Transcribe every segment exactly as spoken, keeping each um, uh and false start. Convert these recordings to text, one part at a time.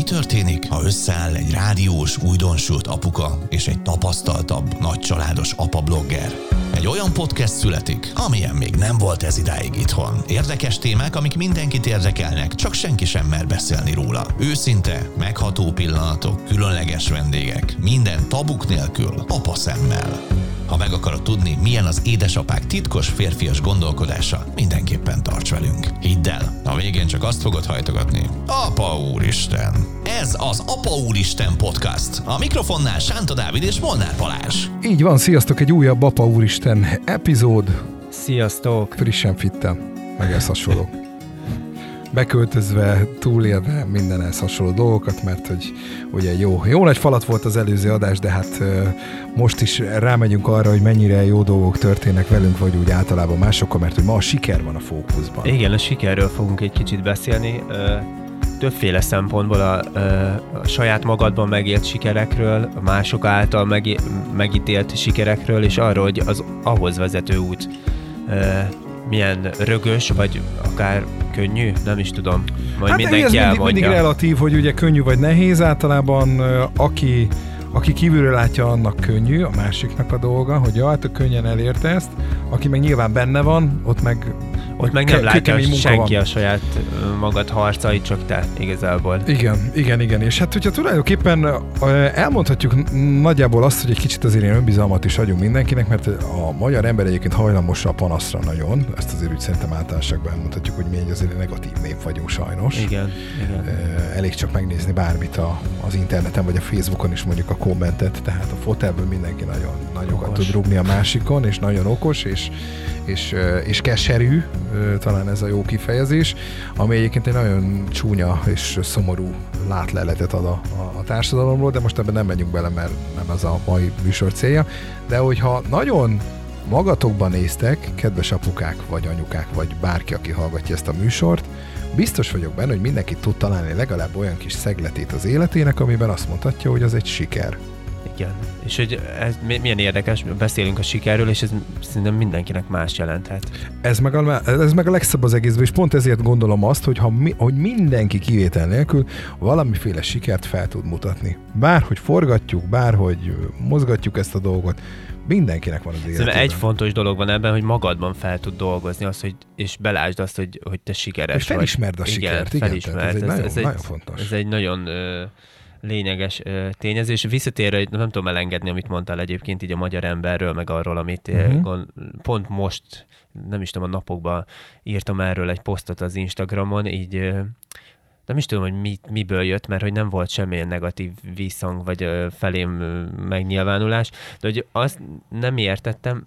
Mi történik, ha összeáll egy rádiós, újdonsült apuka és egy tapasztaltabb, nagycsaládos apablogger? Egy olyan podcast születik, amilyen még nem volt ez idáig itthon. Érdekes témák, amik mindenkit érdekelnek, csak senki sem mer beszélni róla. Őszinte, megható pillanatok, különleges vendégek, minden tabuk nélkül, apa szemmel. Ha meg akarod tudni, milyen az édesapák titkos férfias gondolkodása, mindenképpen tarts velünk. Hidd el, a végén csak azt fogod hajtogatni. Apa Úristen! Ez az Apa Úristen Podcast. A mikrofonnál Sánta Dávid és Molnár Palás. Így van, sziasztok, egy újabb Apa Úristen epizód. Sziasztok! Frissen fitten, meg ez hasonló. Beköltözve, túlélve minden ehhez hasonló dolgokat, mert hogy ugye jó, jó nagy falat volt az előző adás, de hát most is rámegyünk arra, hogy mennyire jó dolgok történnek velünk, vagy úgy általában másokkal, mert hogy ma a siker van a fókuszban. Igen, a sikerről fogunk egy kicsit beszélni, többféle szempontból a, a saját magadban megélt sikerekről, a mások által meg, megítélt sikerekről, és arról, hogy az ahhoz vezető út milyen rögös, vagy akár könnyű, nem is tudom. Majd hát mindenki ez mindig, mindig relatív, hogy ugye könnyű vagy nehéz. Általában aki, aki kívülről látja, annak könnyű, a másiknak a dolga, hogy jaj, hát könnyen elérte ezt. Aki meg nyilván benne van, ott meg Ott meg nem látja senki van. A saját magad harcait, csak te igazából. Igen, igen, igen. És hát hogyha tulajdonképpen elmondhatjuk nagyjából azt, hogy egy kicsit azért én önbizalmat is adjunk mindenkinek, mert a magyar ember egyébként hajlamos a panaszra nagyon. Ezt azért úgy szerintem általánosságban elmondhatjuk, hogy mi egy azért negatív nép vagyunk sajnos. Igen, igen. Elég csak megnézni bármit a, az interneten, vagy a Facebookon is mondjuk a kommentet, tehát a fotelből mindenki nagyon nagyokat tud rúgni a másikon, és nagyon okos, és, és, és keserű, talán ez a jó kifejezés, ami egyébként egy nagyon csúnya és szomorú látleletet ad a, a, a társadalomról, de most ebben nem megyünk bele, mert nem ez a mai műsor célja. De hogyha nagyon magatokban néztek, kedves apukák, vagy anyukák, vagy bárki, aki hallgatja ezt a műsort, biztos vagyok benne, hogy mindenki tud találni legalább olyan kis szegletét az életének, amiben azt mondhatja, hogy az egy siker. Igen. És hogy ez milyen érdekes, beszélünk a sikerről, és ez szerintem mindenkinek más jelenthet. Ez meg a, ez meg a legszebb az egészben, és pont ezért gondolom azt, hogy, ha mi, hogy mindenki kivétel nélkül valamiféle sikert fel tud mutatni. Bárhogy forgatjuk, bárhogy mozgatjuk ezt a dolgot, mindenkinek van az életében. Szerintem egy fontos dolog van ebben, hogy magadban fel tud dolgozni, azt, hogy, és belásd azt, hogy, hogy te sikeres és vagy. És felismerd a sikert, igen. igen ez, ez, egy nagyon, ez, nagyon fontos. Ez egy nagyon... lényeges tényezés. Visszatérve, nem tudom elengedni, amit mondtál egyébként így a magyar emberről, meg arról, amit uh-huh. gond, pont most, nem is tudom, a napokban írtam erről egy posztot az Instagramon, így nem is tudom, hogy mit, miből jött, mert hogy nem volt semmilyen negatív visszhang, vagy felém megnyilvánulás, de hogy azt nem értettem,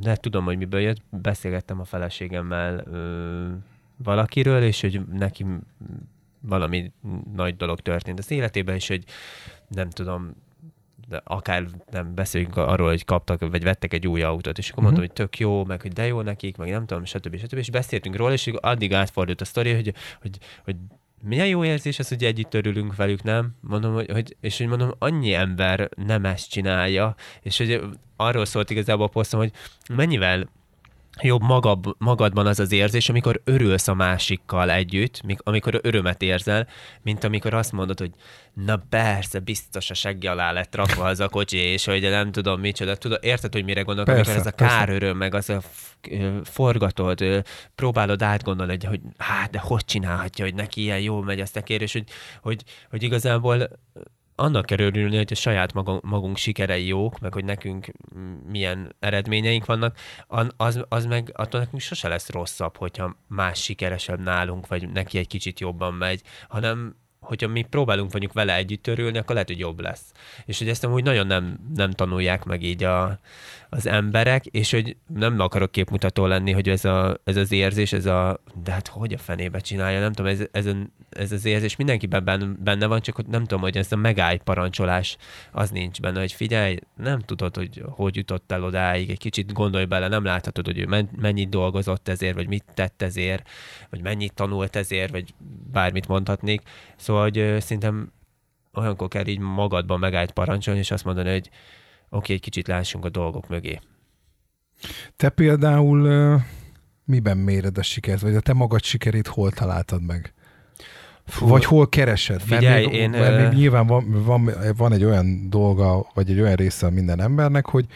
de tudom, hogy miből jött, beszélgettem a feleségemmel ö, valakiről, és hogy neki valami nagy dolog történt az életében, és hogy nem tudom, de akár nem beszélünk arról, hogy kaptak, vagy vettek egy új autót, és akkor uh-huh. mondtam, hogy tök jó, meg hogy de jó nekik, meg nem tudom, stb. stb. És beszéltünk róla, és addig átfordult a sztori, hogy, hogy, hogy milyen jó érzés az, hogy együtt örülünk velük, nem? Mondom, hogy, és hogy mondom, annyi ember nem ezt csinálja, és hogy arról szólt igazából a posztom, hogy mennyivel jobb magad, magadban az az érzés, amikor örülsz a másikkal együtt, amikor örömet érzel, mint amikor azt mondod, hogy na persze, biztos a segge alá lett rakva az a kocsi, és hogy nem tudom micsoda. Tudod, érted, hogy mire gondolok, persze, amikor ez a kár öröm, meg az a forgatod, próbálod átgondolni, hogy hát, de hogy csinálhatja, hogy neki ilyen jól megy azt a kérés, hogy, hogy, hogy igazából annak kell örülni, hogy a saját magunk, magunk sikerei jók, meg hogy nekünk milyen eredményeink vannak, az, az meg attól nekünk sose lesz rosszabb, hogyha más sikeresebb nálunk, vagy neki egy kicsit jobban megy, hanem hogyha mi próbálunk vagyunk vele együtt örülni, akkor lehet, hogy jobb lesz. És hogy ezt amúgy nagyon nem, nem tanulják meg így a, az emberek, és hogy nem akarok képmutató lenni, hogy ez, a, ez az érzés, ez a, de hát hogy a fenébe csinálja, nem tudom, ez, ez, a, ez az érzés mindenkiben benne van, csak nem tudom, hogy ez a megállj parancsolás, az nincs benne, hogy figyelj, nem tudod, hogy hogy jutott el odáig, egy kicsit gondolj bele, nem láthatod, hogy ő mennyit dolgozott ezért, vagy mit tett ezért, vagy mennyit tanult ezért, vagy bármit mondhatnék. Szóval hogy szerintem olyankor kell így magadban megállt parancsolni, és azt mondani, hogy oké, egy kicsit lássunk a dolgok mögé. Te például miben méred a sikert, vagy a te magad sikerét hol találtad meg? Fú, vagy hol keresed? Figyelj, még, én... Még nyilván van, van, van egy olyan dolga, vagy egy olyan része minden embernek, hogy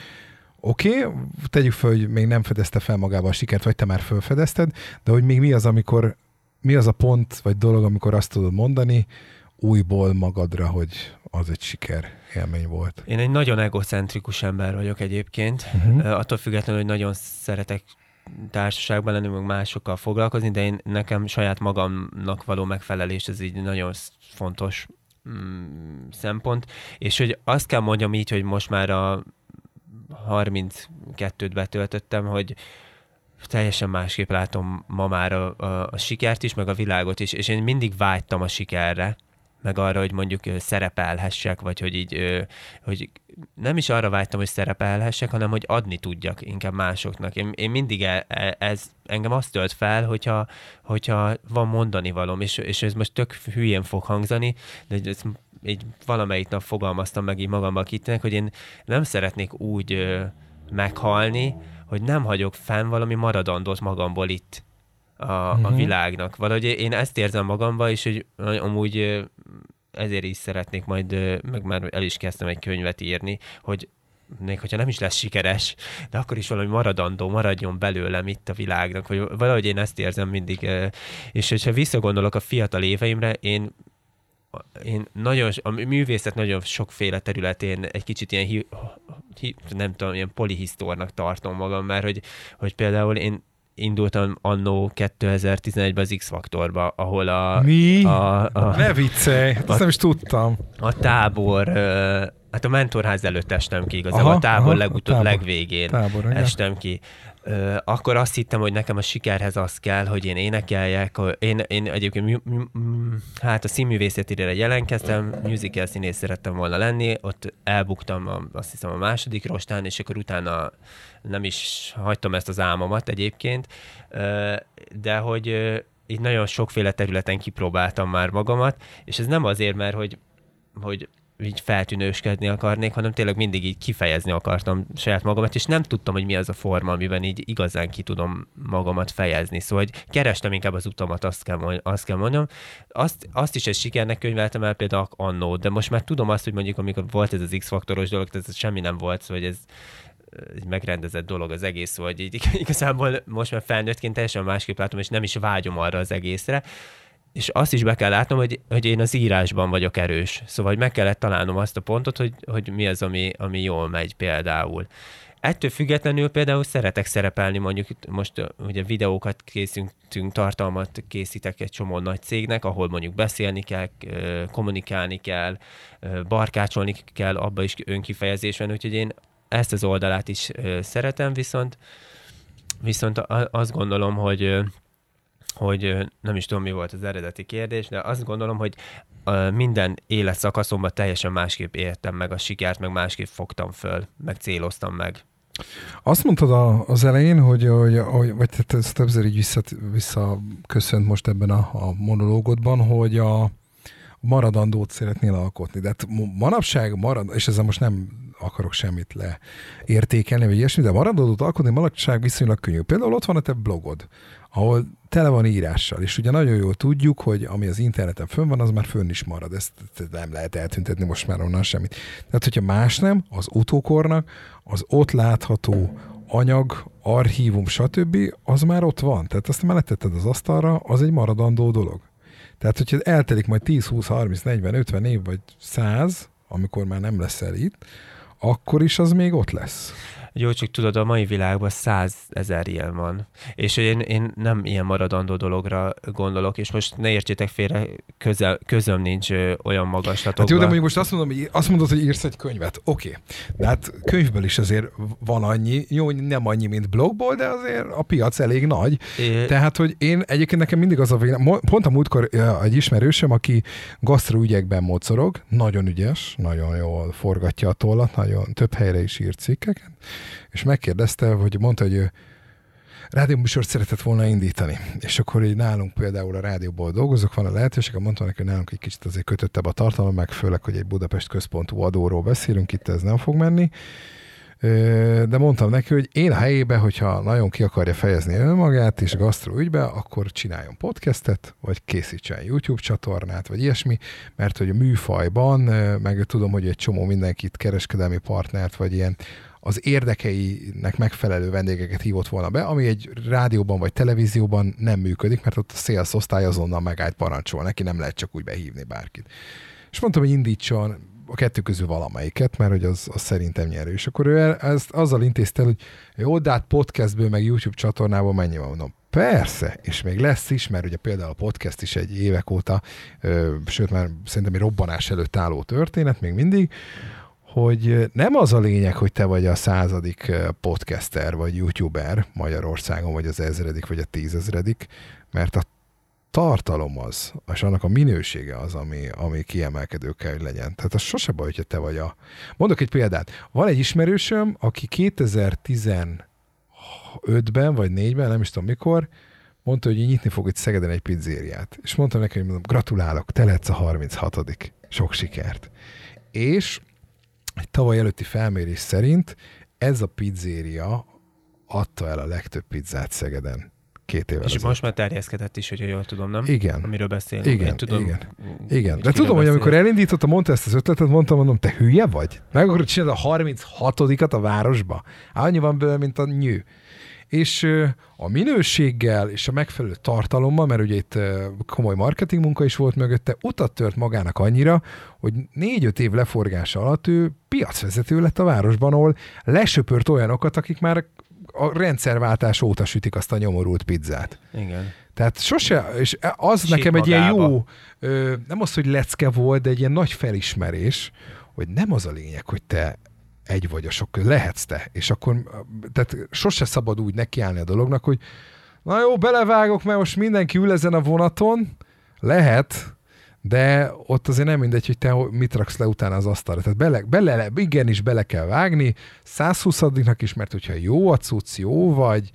oké, okay, tegyük fel, hogy még nem fedezte fel magába a sikert, vagy te már felfedezted, de hogy még mi az, amikor, mi az a pont, vagy dolog, amikor azt tudod mondani újból magadra, hogy az egy siker élmény volt. Én egy nagyon egocentrikus ember vagyok egyébként, uh-huh. attól függetlenül, hogy nagyon szeretek társaságban lenni, meg másokkal foglalkozni, de én, nekem saját magamnak való megfelelés, ez így nagyon fontos mm, szempont, és hogy azt kell mondjam így, hogy most már a harminckettőt betöltöttem, hogy teljesen másképp látom ma már a, a, a sikert is, meg a világot is, és én mindig vágytam a sikerre, meg arra, hogy mondjuk szerepelhessek, vagy hogy így, hogy nem is arra vágytam, hogy szerepelhessek, hanem hogy adni tudjak inkább másoknak. Én, én mindig ez, engem azt tölt fel, hogyha, hogyha van mondani valóm, és, és ez most tök hülyén fog hangzani, de ezt így valamelyik nap fogalmaztam meg így magamban kitnek, hogy én nem szeretnék úgy meghalni, hogy nem hagyok fenn valami maradandót magamból itt. A, mm-hmm. a világnak. Valahogy én ezt érzem magamban, és hogy amúgy ezért is szeretnék majd, meg már el is kezdtem egy könyvet írni, hogy még hogyha nem is lesz sikeres, de akkor is valami maradandó maradjon belőlem itt a világnak, hogy valahogy én ezt érzem mindig. És hogyha visszagondolok a fiatal éveimre, én Én nagyon, a művészet nagyon sokféle területén egy kicsit ilyen, hi, hi, nem tudom, ilyen polihisztornak tartom magam, mert hogy, hogy például én indultam annó kétezer-tizenegyben az X Factorba, ahol a... Mi? A, a, ne viccelj! Ezt a, nem is tudtam. A tábor... Hát a mentorház előtt estem ki igazából, aha, a tábor aha, legutóbb, a tábor, legvégén tábor, estem ki. Akkor azt hittem, hogy nekem a sikerhez az kell, hogy én énekeljek. Én, én egyébként hát a színművészetire jelentkeztem, musical színész szerettem volna lenni, ott elbuktam a, azt hiszem a második rostán, és akkor utána nem is hagytam ezt az álmomat egyébként, de hogy így nagyon sokféle területen kipróbáltam már magamat, és ez nem azért, mert hogy, hogy így feltűnősködni akarnék, hanem tényleg mindig így kifejezni akartam saját magamat, és nem tudtam, hogy mi az a forma, amiben így igazán ki tudom magamat fejezni. Szóval hogy kerestem inkább az utamat, azt kell, azt kell mondjam. Azt, azt is egy sikernek könyveltem el például annó, de most már tudom azt, hogy mondjuk amikor volt ez az X-faktoros dolog, ez semmi nem volt, vagy ez egy megrendezett dolog az egész, vagy így igazából most már felnőttként teljesen másképp látom, és nem is vágyom arra az egészre. És azt is be kell látnom, hogy, hogy én az írásban vagyok erős. Szóval meg kellett találnom azt a pontot, hogy, hogy mi az, ami, ami jól megy például. Ettől függetlenül például szeretek szerepelni, mondjuk most ugye videókat készítünk, tartalmat készítek egy csomó nagy cégnek, ahol mondjuk beszélni kell, kommunikálni kell, barkácsolni kell, abba is önkifejezés van, úgyhogy én ezt az oldalát is szeretem, viszont, viszont azt gondolom, hogy hogy nem is tudom, mi volt az eredeti kérdés, de azt gondolom, hogy minden életszakaszomban teljesen másképp értem meg a sikert, meg másképp fogtam föl, meg céloztam meg. Azt mondtad a, az elején, hogy, hogy, hogy vagy ez többször így vissza, vissza köszönt most ebben a, a monológodban, hogy a maradandót szeretnél alkotni. De hát manapság marad, és ezzel most nem akarok semmit leértékelni, vagy ilyesmi, de maradandót alkotni manapság viszonylag könnyű. Például ott van a te blogod, ahol tele van írással, és ugye nagyon jól tudjuk, hogy ami az interneten fönn van, az már fönn is marad. Ezt nem lehet eltüntetni most már onnan semmit. Tehát, hogyha más nem, az utókornak az ott látható anyag, archívum, stb. Az már ott van. Tehát azt már letetted az asztalra, az egy maradandó dolog. Tehát, hogyha eltelik majd tíz, húsz, harminc, negyven, ötven év, vagy száz, amikor már nem leszel itt, akkor is az még ott lesz. Jó, csak tudod, a mai világban százezer ilyen van. És én, én nem ilyen maradandó dologra gondolok, és most ne értsétek félre, közel, közöm nincs olyan magaslatokban. Hát jó, de mondjuk most azt, mondom, azt mondod, hogy írsz egy könyvet. Oké. Okay. De hát könyvből is azért van annyi, jó, nem annyi, mint blogból, de azért a piac elég nagy. É... Tehát, hogy én egyébként nekem mindig az a vélemény, pont a múltkor egy ismerősöm, aki gasztroügyekben mocorog, nagyon ügyes, nagyon jól forgatja a tollat, nagyon több helyre is ír cikkeket, és megkérdezte, hogy mondta, hogy ő rádióműsort szeretett volna indítani. És akkor így nálunk például a rádióból dolgozok, van a lehetőség, mondtam neki, hogy nálunk egy kicsit azért kötöttebb a tartalom, meg főleg, hogy egy Budapest központú adóról beszélünk, itt ez nem fog menni. de mondtam neki, hogy én a helyébe, hogyha nagyon ki akarja fejezni önmagát és gasztró ügybe, akkor csináljon podcastet, vagy készítsen YouTube csatornát, vagy ilyesmi, mert hogy a műfajban, meg tudom, hogy egy csomó mindenkit, kereskedelmi partnert, vagy ilyen az érdekeinek megfelelő vendégeket hívott volna be, ami egy rádióban vagy televízióban nem működik, mert ott a sales osztály azonnal megállt, parancsol, neki nem lehet csak úgy behívni bárkit. És mondtam, hogy indítson a kettő közül valamelyiket, mert hogy az, az szerintem nyerő. És akkor ő ezt azzal intézte, hogy jó, de hát podcastből, meg YouTube csatornából mennyi van, mondom. Persze, és még lesz is, mert ugye például a podcast is egy évek óta, ö, sőt már szerintem egy robbanás előtt álló történet, még mindig, hogy nem az a lényeg, hogy te vagy a századik podcaster, vagy youtuber Magyarországon, vagy az ezredik, vagy a tízezredik, mert a tartalom az, és annak a minősége az, ami, ami kiemelkedő kell, hogy legyen. Tehát az sose baj, hogyha te vagy a... Mondok egy példát. Van egy ismerősöm, aki kétezer-tizenötben, vagy négyben, nem is tudom mikor, mondta, hogy nyitni fog itt Szegeden egy pizzériát. És mondtam neki, hogy mondom, gratulálok, te lehetsz a harminchatodik. Sok sikert. És egy tavaly előtti felmérés szerint ez a pizzéria adta el a legtöbb pizzát Szegeden. Két évvel. És azért. Most már terjeszkedett is, hogy jól tudom, nem? Igen. Amiről beszélünk. Igen, tudom, igen. igen. De tudom, hogy amikor elindítottam, mondta ezt az ötletet, mondtam, mondom, te hülye vagy? Meg akkor csinálod a harminchatodikat a városba? Á, annyi van bőle, mint a nyű. És a minőséggel és a megfelelő tartalommal, mert ugye itt komoly marketing munka is volt mögötte, utat tört magának annyira, hogy négy-öt év leforgása alatt ő piacvezető lett a városban, ahol lesöpört olyanokat, akik már a rendszerváltás óta sütik azt a nyomorult pizzát. Igen. Tehát sose, és az Sét nekem egy magába. Ilyen jó, nem az, hogy lecke volt, de egy ilyen nagy felismerés, hogy nem az a lényeg, hogy te egy vagy a sok között, lehetsz te. És akkor, tehát sose szabad úgy nekiállni a dolognak, hogy na jó, belevágok, mert most mindenki ül ezen a vonaton, lehet, de ott azért nem mindegy, hogy te mit raksz le utána az asztalra. Tehát bele, bele, igenis bele kell vágni, százhúszadiknak is, mert hogyha jó a cucc, jó vagy,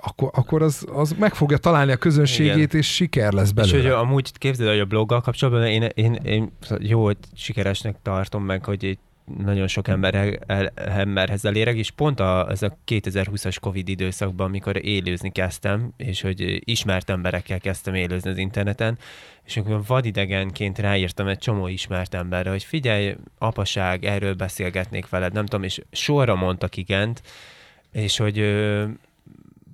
akkor, akkor az, az meg fogja találni a közönségét, igen. És siker lesz belőle. És hogy amúgy képzeld, hogy a bloggal kapcsolatban én, én, én jó, hogy sikeresnek tartom meg, hogy egy nagyon sok ember, el, emberhez elérek, és pont az a kétezer-húszas Covid időszakban, amikor élőzni kezdtem, és hogy ismert emberekkel kezdtem élőzni az interneten, és akkor vadidegenként ráírtam egy csomó ismert emberre, hogy figyelj, apaság, erről beszélgetnék veled, nem tudom, és sorra mondtak igent, és hogy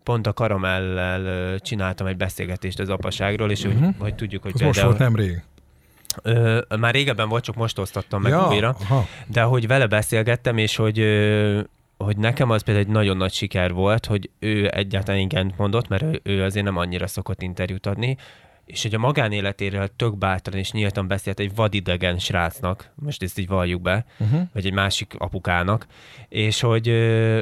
pont a Karamellel csináltam egy beszélgetést az apaságról, és uh-huh. hogy, hogy tudjuk, hogy... Most volt nemrég. Ö, már régebben volt, csak most osztottam meg ja, újra, aha. De hogy vele beszélgettem, és hogy, ö, hogy nekem az például egy nagyon nagy siker volt, hogy ő egyáltalán igent mondott, mert ő, ő azért nem annyira szokott interjút adni, és hogy a magánéletéről tök bátran és nyíltan beszélt egy vadidegen srácnak, most ezt így valljuk be, uh-huh. vagy egy másik apukának, és hogy... Ö,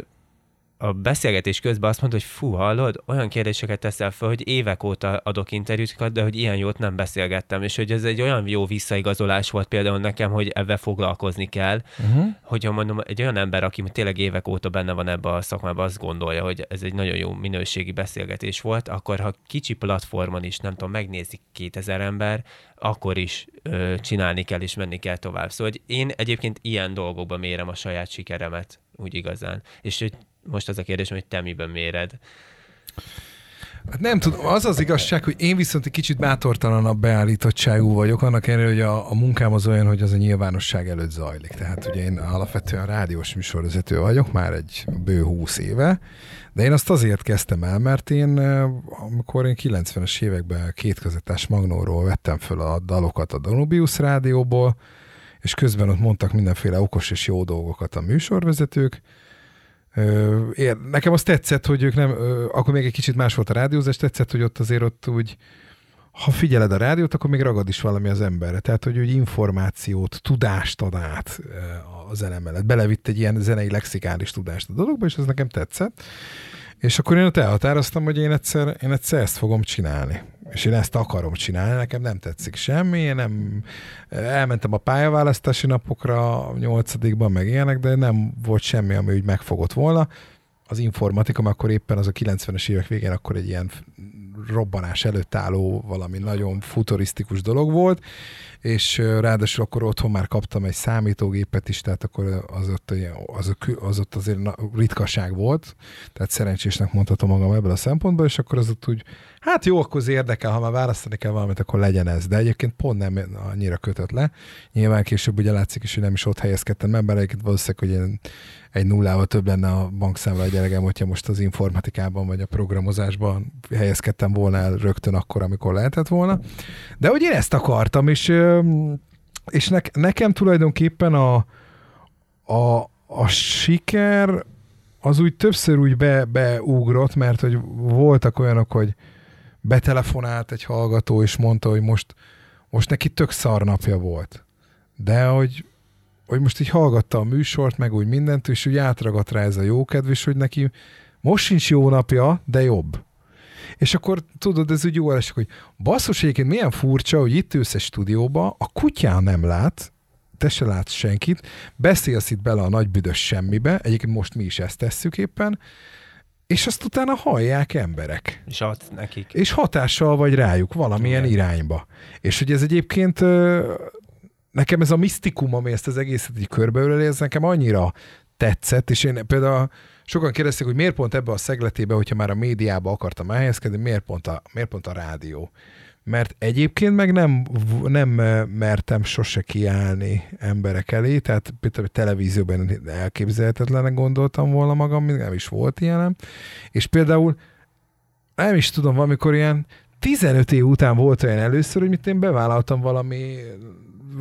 a beszélgetés közben azt mondta, hogy fú, hallod, olyan kérdéseket teszel fel, hogy évek óta adok interjúkat, de hogy ilyen jót nem beszélgettem, és hogy ez egy olyan jó visszaigazolás volt például nekem, hogy ebben foglalkozni kell, uh-huh. hogyha mondom, egy olyan ember, aki tényleg évek óta benne van ebben a szakmában, azt gondolja, hogy ez egy nagyon jó minőségi beszélgetés volt, akkor ha kicsi platformon is, nem tudom, megnézik kétezer ember, akkor is ö, csinálni kell, és menni kell tovább. Szóval hogy én egyébként ilyen dolgokban mérem a saját sikeremet, úgy igazán. És hogy most az a kérdés, hogy te miben méred? Hát nem tudom, az az igazság, hogy én viszont egy kicsit bátortalanabb beállítottságú vagyok, annak ellenére, hogy a, a munkám az olyan, hogy az a nyilvánosság előtt zajlik. Tehát ugye én alapvetően rádiós műsorvezető vagyok, már egy bő húsz éve, de én azt azért kezdtem el, mert én, amikor én kilencvenes években kétkazettás magnóról vettem föl a dalokat a Danubius rádióból, és közben ott mondtak mindenféle okos és jó dolgokat a műsorvezetők. Ér, nekem az tetszett, hogy ők nem, akkor még egy kicsit más volt a rádiózás, tetszett, hogy ott azért ott úgy, ha figyeled a rádiót, akkor még ragad is valami az emberre. Tehát, hogy úgy információt, tudást ad át a zene mellett. Belevitt egy ilyen zenei lexikális tudást a dologba, és ez nekem tetszett. És akkor én ott elhatároztam, hogy én egyszer, én egyszer ezt fogom csinálni. És én ezt akarom csinálni, nekem nem tetszik semmi, én nem, elmentem a pályaválasztási napokra, nyolcadikban meg ilyenek, de nem volt semmi, ami úgy megfogott volna. Az informatika, akkor éppen az a kilencvenes évek végén akkor egy ilyen robbanás előtt álló valami nagyon futurisztikus dolog volt, és ráadásul akkor otthon már kaptam egy számítógépet is, tehát akkor az ott, az, az ott azért ritkaság volt, tehát szerencsésnek mondhatom magam ebből a szempontból, és akkor az ott úgy, hát jó, akkor az érdekel, ha már választani kell valamit, akkor legyen ez, de egyébként pont nem annyira kötött le. Nyilván később ugye látszik is, hogy nem is ott helyezkedtem ember, egyébként valószínűleg, hogy egy nullával több lenne a bankszámla a gyeregem, hogyha most az informatikában vagy a programozásban helyezkedtem volna el rögtön akkor, amikor lehetett volna. De hogy én ezt akartam, és, és ne, nekem tulajdonképpen a, a, a siker az úgy többször úgy be, beugrott, mert hogy voltak olyanok, hogy betelefonált egy hallgató, és mondta, hogy most, most neki tök szarnapja volt. De hogy hogy most így hallgatta a műsort, meg úgy mindent, és úgy átragadt rá ez a jókedv, és hogy neki most sincs jó napja, de jobb. És akkor tudod, ez úgy jó elesik, hogy basszus, egyébként milyen furcsa, hogy itt ülsz egy stúdióba, a kutyán nem lát, te se látsz senkit, beszélsz itt bele a nagy büdös semmibe, egyébként most mi is ezt tesszük éppen, és azt utána hallják emberek. És ad nekik. És hatással vagy rájuk valamilyen irányba. És hogy ez egyébként... Nekem ez a misztikum, ami ezt az egészet így körbeöleli, ez nekem annyira tetszett, és én például sokan kérdezték, hogy miért pont ebbe a szegletébe, hogyha már a médiába akartam elhelyezkedni, miért pont a, miért pont a rádió? Mert egyébként meg nem, nem mertem sose kiállni emberek elé, tehát például televízióban elképzelhetetlenek gondoltam volna magam, nem is volt ilyenem, és például nem is tudom, valamikor ilyen tizenöt év után volt olyan először, hogy mit én bevállaltam valami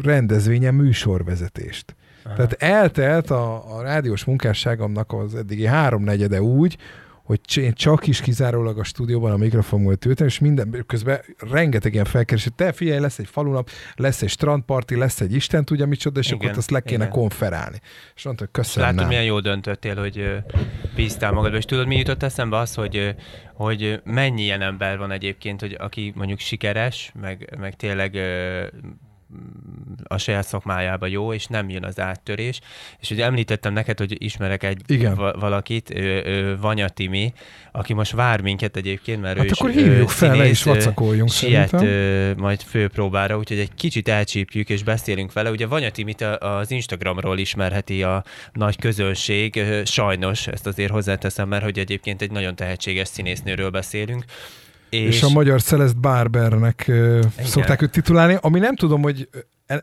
rendezvényen műsorvezetést. Aha. Tehát eltelt a, a rádiós munkásságomnak az eddigi háromnegyede úgy, hogy én csak is kizárólag a stúdióban a mikrofon mögött ültem, és minden közben rengeteg ilyen felkeresés, te figyelj, lesz egy falunap, lesz egy strandparti, lesz egy Isten tudja micsoda, és igen, akkor azt le kéne igen. konferálni. És mondta, hogy köszönöm. Látom, milyen jól döntöttél, hogy bíztál magadba, és tudod, mi jutott eszembe az, hogy, hogy mennyi ilyen ember van egyébként, hogy aki mondjuk sikeres, meg, meg tényleg a saját szakmájában jó, és nem jön az áttörés. És ugye említettem neked, hogy ismerek egy igen. valakit, ő, ő Vanya Timi, aki most vár minket egyébként, mert hát ő akkor is hívjuk fel, le is vacakoljunk siet, ö, majd főpróbára, úgyhogy egy kicsit elcsípjük, és beszélünk vele. Ugye Vanya Timit az Instagramról ismerheti a nagy közönség, sajnos, ezt azért hozzáteszem, mert hogy egyébként egy nagyon tehetséges színésznőről beszélünk. És, és a magyar Celeste Barbernek igen. szokták őt titulálni, ami nem tudom, hogy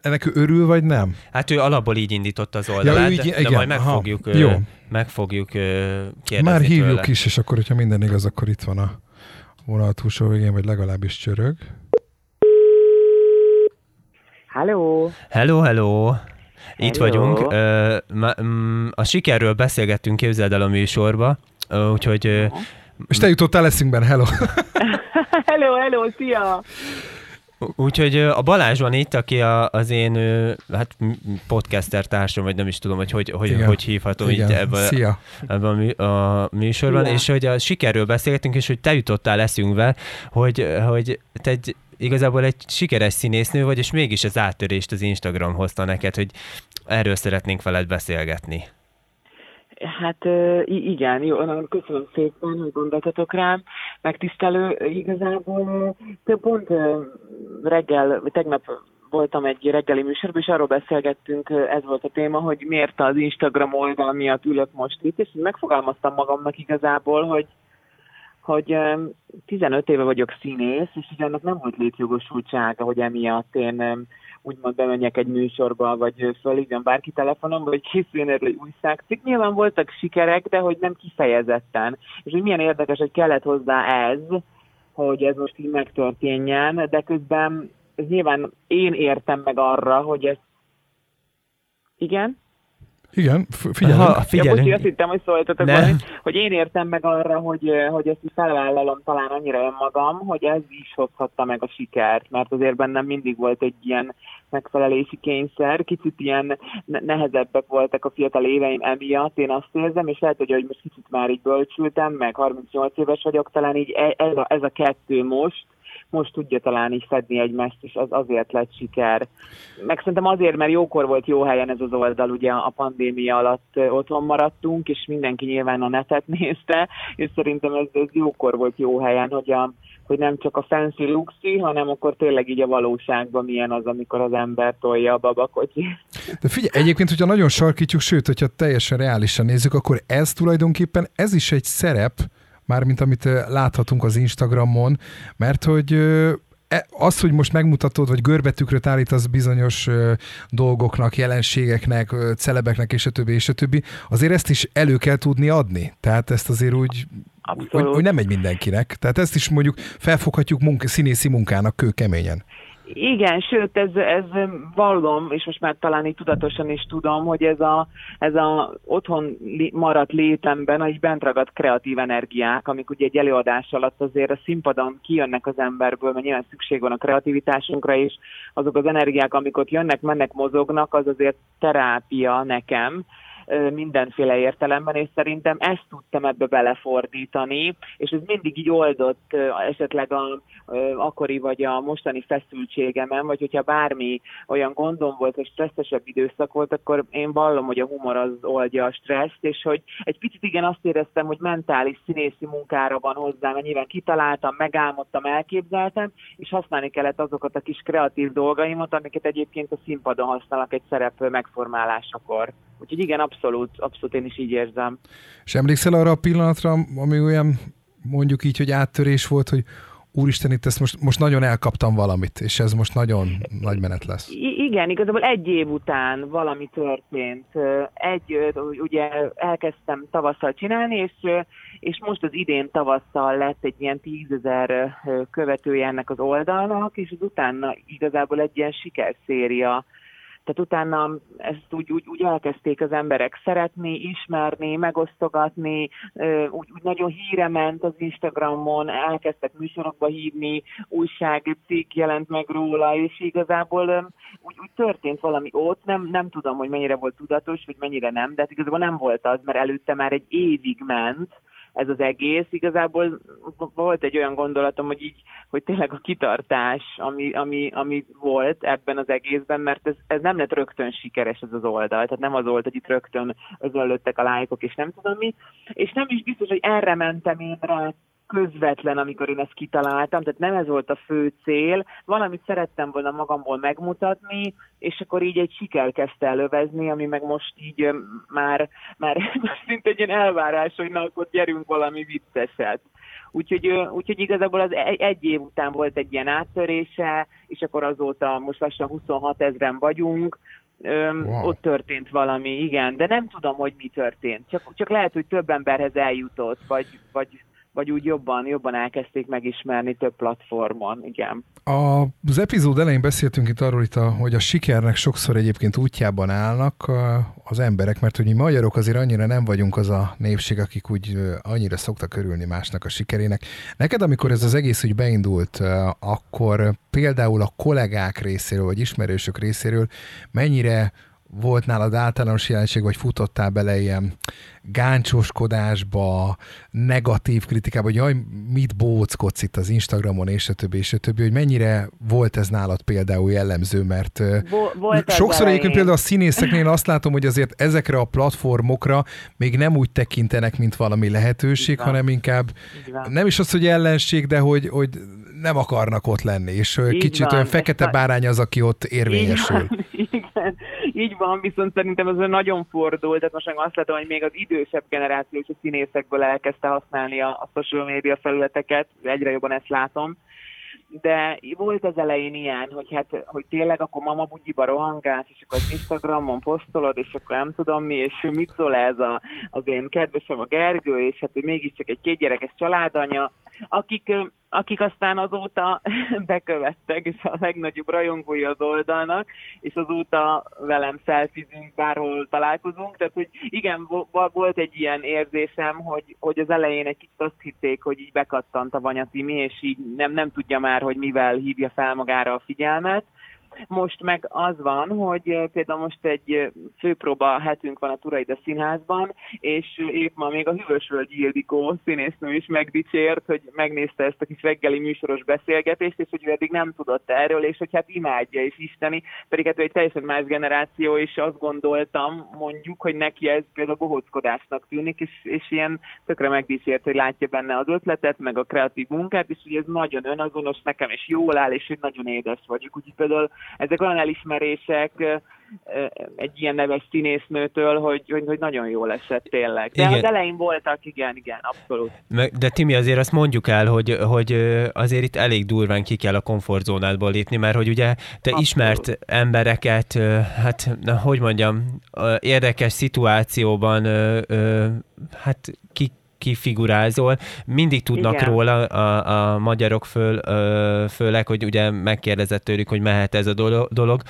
ennek ő örül, vagy nem? Hát ő alapból így indította az oldalát, ja, így, de igen, majd meg fogjuk, meg fogjuk kérdezni. Már hívjuk tőle is, és akkor, hogyha minden igaz, akkor itt van a vonal túlsó végén, vagy legalábbis csörög. Hello! Hello, hello! Itt hello. vagyunk. A sikerről beszélgettünk, képzeld el, a műsorba, úgyhogy... És te jutottál eszünkben, hello! Hello, hello, szia! Úgyhogy a Balázs van itt, aki a, az én hát podcaster társam, vagy nem is tudom, hogy hogy, hogy, hogy hívhatom igen. itt ebben ebbe a, a műsorban, szia. És hogy a sikerről beszélgetünk, és hogy te jutottál eszünkbe, hogy, hogy te egy, igazából egy sikeres színésznő vagy, és mégis az áttörést az Instagram hozta neked, hogy erről szeretnénk veled beszélgetni. Hát igen, jó, köszönöm szépen, hogy gondoltatok rám, megtisztelő. Igazából pont reggel, tegnap voltam egy reggeli műsorban, és arról beszélgettünk, ez volt a téma, hogy miért az Instagram oldal miatt ülök most itt, és megfogalmaztam magamnak igazából, hogy, hogy tizenöt éve vagyok színész, és így annak nem volt létjogosultsága, hogy emiatt én úgymond bemenjek egy műsorba, vagy fölhívjam bárki telefonon, vagy készüljön egy újságcikk. Nyilván voltak sikerek, de hogy nem kifejezetten. És hogy milyen érdekes, hogy kellett hozzá ez, hogy ez most így megtörténjen, de közben ez nyilván én értem meg arra, hogy ez... Igen? Igen, figyelünk. Ha, figyelünk. Ja, bocsi, azt hittem, hogy szóltatok valamit, hogy én értem meg arra, hogy, hogy ezt is felvállalom talán annyira önmagam, hogy ez is hozhatta meg a sikert, mert azért bennem mindig volt egy ilyen megfelelési kényszer, kicsit ilyen nehezebbek voltak a fiatal éveim emiatt, én azt érzem, és lehet, hogy most kicsit már így bölcsültem, meg harmincnyolc éves vagyok, talán így ez a, ez a kettő most most tudja talán így szedni egymást, és az azért lett siker. Meg szerintem azért, mert jókor volt jó helyen ez az oldal, ugye a pandémia alatt otthon maradtunk, és mindenki nyilván a netet nézte, és szerintem ez, ez jókor volt jó helyen, hogy, a, hogy nem csak a fancy luxi, hanem akkor tényleg így a valóságban milyen az, amikor az ember tolja a babakocsiját. De figyelj, egyébként, hogyha nagyon sarkítjuk, sőt, hogyha teljesen reálisan nézzük, akkor ez tulajdonképpen, ez is egy szerep, mármint amit láthatunk az Instagramon, mert hogy az, hogy most megmutatod, vagy görbetükröt állítasz bizonyos dolgoknak, jelenségeknek, celebeknek, és a többi, és a többi, azért ezt is elő kell tudni adni. Tehát ezt azért úgy, hogy, hogy nem megy mindenkinek. Tehát ezt is mondjuk felfoghatjuk munka, színészi munkának kőkeményen. Igen, sőt, ez, ez vallom, és most már talán így tudatosan is tudom, hogy ez a, ez a otthon maradt létemben, így bent ragadt kreatív energiák, amik ugye egy előadás alatt azért a színpadon kijönnek az emberből, mert nyilván szükség van a kreativitásunkra, és azok az energiák, amik ott jönnek, mennek, mozognak, az azért terápia nekem, mindenféle értelemben, és szerintem ezt tudtam ebbe belefordítani, és ez mindig így oldott esetleg a, akkori vagy a mostani feszültségemen, vagy hogyha bármi olyan gondom volt, és stresszesebb időszak volt, akkor én vallom, hogy a humor az oldja a stresszt, és hogy egy picit igen azt éreztem, hogy mentális színészi munkára van hozzá, mert nyilván kitaláltam, megálmodtam, elképzeltem, és használni kellett azokat a kis kreatív dolgaimat, amiket egyébként a színpadon használok egy szerep megformálásakor. Úgyhogy igen, abszolút, abszolút én is így érzem. És emlékszel arra a pillanatra, ami olyan, mondjuk így, hogy áttörés volt, hogy úristen, itt ezt most, most nagyon elkaptam valamit, és ez most nagyon nagy menet lesz. I- igen, igazából egy év után valami történt. Egy, ugye elkezdtem tavasszal csinálni, és, és most az idén tavasszal lett egy ilyen tízezer követője ennek az oldalnak, és az utána igazából egy ilyen sikerszéria. Tehát utána ezt úgy, úgy, úgy elkezdték az emberek szeretni, ismerni, megosztogatni, úgy, úgy nagyon híre ment az Instagramon, elkezdtek műsorokba hívni, újságcikk jelent meg róla, és igazából úgy, úgy történt valami ott, nem, nem tudom, hogy mennyire volt tudatos, vagy mennyire nem, de igazából nem volt az, mert előtte már egy évig ment ez az egész. Igazából volt egy olyan gondolatom, hogy így, hogy tényleg a kitartás, ami, ami, ami volt ebben az egészben, mert ez, ez nem lett rögtön sikeres ez az oldal, tehát nem az volt, hogy itt rögtön özönlöttek a lájkok, és nem tudom mi, és nem is biztos, hogy erre mentem én rá közvetlen, amikor én ezt kitaláltam, tehát nem ez volt a fő cél, valamit szerettem volna magamból megmutatni, és akkor így egy siker kezdte elövezni, ami meg most így már, már szinte egy ilyen elvárás, hogy na, akkor gyerünk valami vicceset. Úgyhogy, úgyhogy igazából az egy év után volt egy ilyen áttörése, és akkor azóta most lassan huszonhat ezren vagyunk. Öm, wow. Ott történt valami, igen, de nem tudom, hogy mi történt. Csak, csak lehet, hogy több emberhez eljutott, vagy... vagy vagy úgy jobban, jobban elkezdték megismerni több platformon, igen. Az epizód elején beszéltünk itt arról, itt a, hogy a sikernek sokszor egyébként útjában állnak az emberek, mert hogy mi magyarok azért annyira nem vagyunk az a népség, akik úgy annyira szoktak örülni másnak a sikerének. Neked, amikor ez az egész úgy beindult, akkor például a kollégák részéről, vagy ismerősök részéről mennyire volt nálad általános jelenség, vagy futottál bele ilyen gáncsoskodásba, negatív kritikába, hogy jaj, mit bóckodsz itt az Instagramon, és a többi, és a többi, hogy mennyire volt ez nálad például jellemző, mert Bo- sokszor egyébként például a színészeknél azt látom, hogy azért ezekre a platformokra még nem úgy tekintenek, mint valami lehetőség, hanem inkább nem is az, hogy ellenség, de hogy, hogy nem akarnak ott lenni, és így kicsit van, olyan fekete bárány az, aki ott érvényesül. Igen, így van, viszont szerintem ez nagyon fordul, tehát most azt látom, hogy még az idősebb generációs színészekből elkezdte használni a, a social media felületeket, egyre jobban ezt látom. De volt az elején ilyen, hogy hát, hogy tényleg akkor mama bugyiba rohangálsz, és akkor az Instagramon posztolod, és akkor nem tudom mi, és mit szól ez a, az én kedvesem a Gergő, és hát ő mégiscsak egy kétgyerekes családanya, akik, akik aztán azóta bekövettek, és a legnagyobb rajongói az oldalnak, és azóta velem szelfizünk, bárhol találkozunk. Tehát, hogy igen, volt egy ilyen érzésem, hogy, hogy az elején egy kicsit azt hitték, hogy így bekattant a Vanya Timi, és így nem, nem tudja már, hogy mivel hívja fel magára a figyelmet. Most meg az van, hogy például most egy főpróba hetünk van a Turaida Színházban, és épp ma még a Hűvösvölgyi Ildikó színésznő is megdicsért, hogy megnézte ezt a kis reggeli műsoros beszélgetést, és hogy ő eddig nem tudott erről, és hogy hát imádja és isteni, pedig hát egy teljesen más generáció, és azt gondoltam, mondjuk, hogy neki ez például bohóckodásnak tűnik, és, és ilyen tökre megdicsért, hogy látja benne az ötletet, meg a kreatív munkát, és hogy ez nagyon önazonos nekem, és jól áll, és hogy nagyon édes vagyok. Úgyhogy például ezek olyan elismerések egy ilyen neves színésznőtől, hogy, hogy, hogy nagyon jól esett tényleg. De igen. Az elején voltak, igen, igen, abszolút. De Timi, azért azt mondjuk el, hogy, hogy azért itt elég durván ki kell a komfortzónádból lépni, mert hogy ugye te abszolút ismert embereket, hát na, hogy mondjam, érdekes szituációban hát ki kifigurázol, mindig tudnak igen róla a, a magyarok föl, főleg, hogy ugye megkérdezett tőlük, hogy mehet ez a dolog,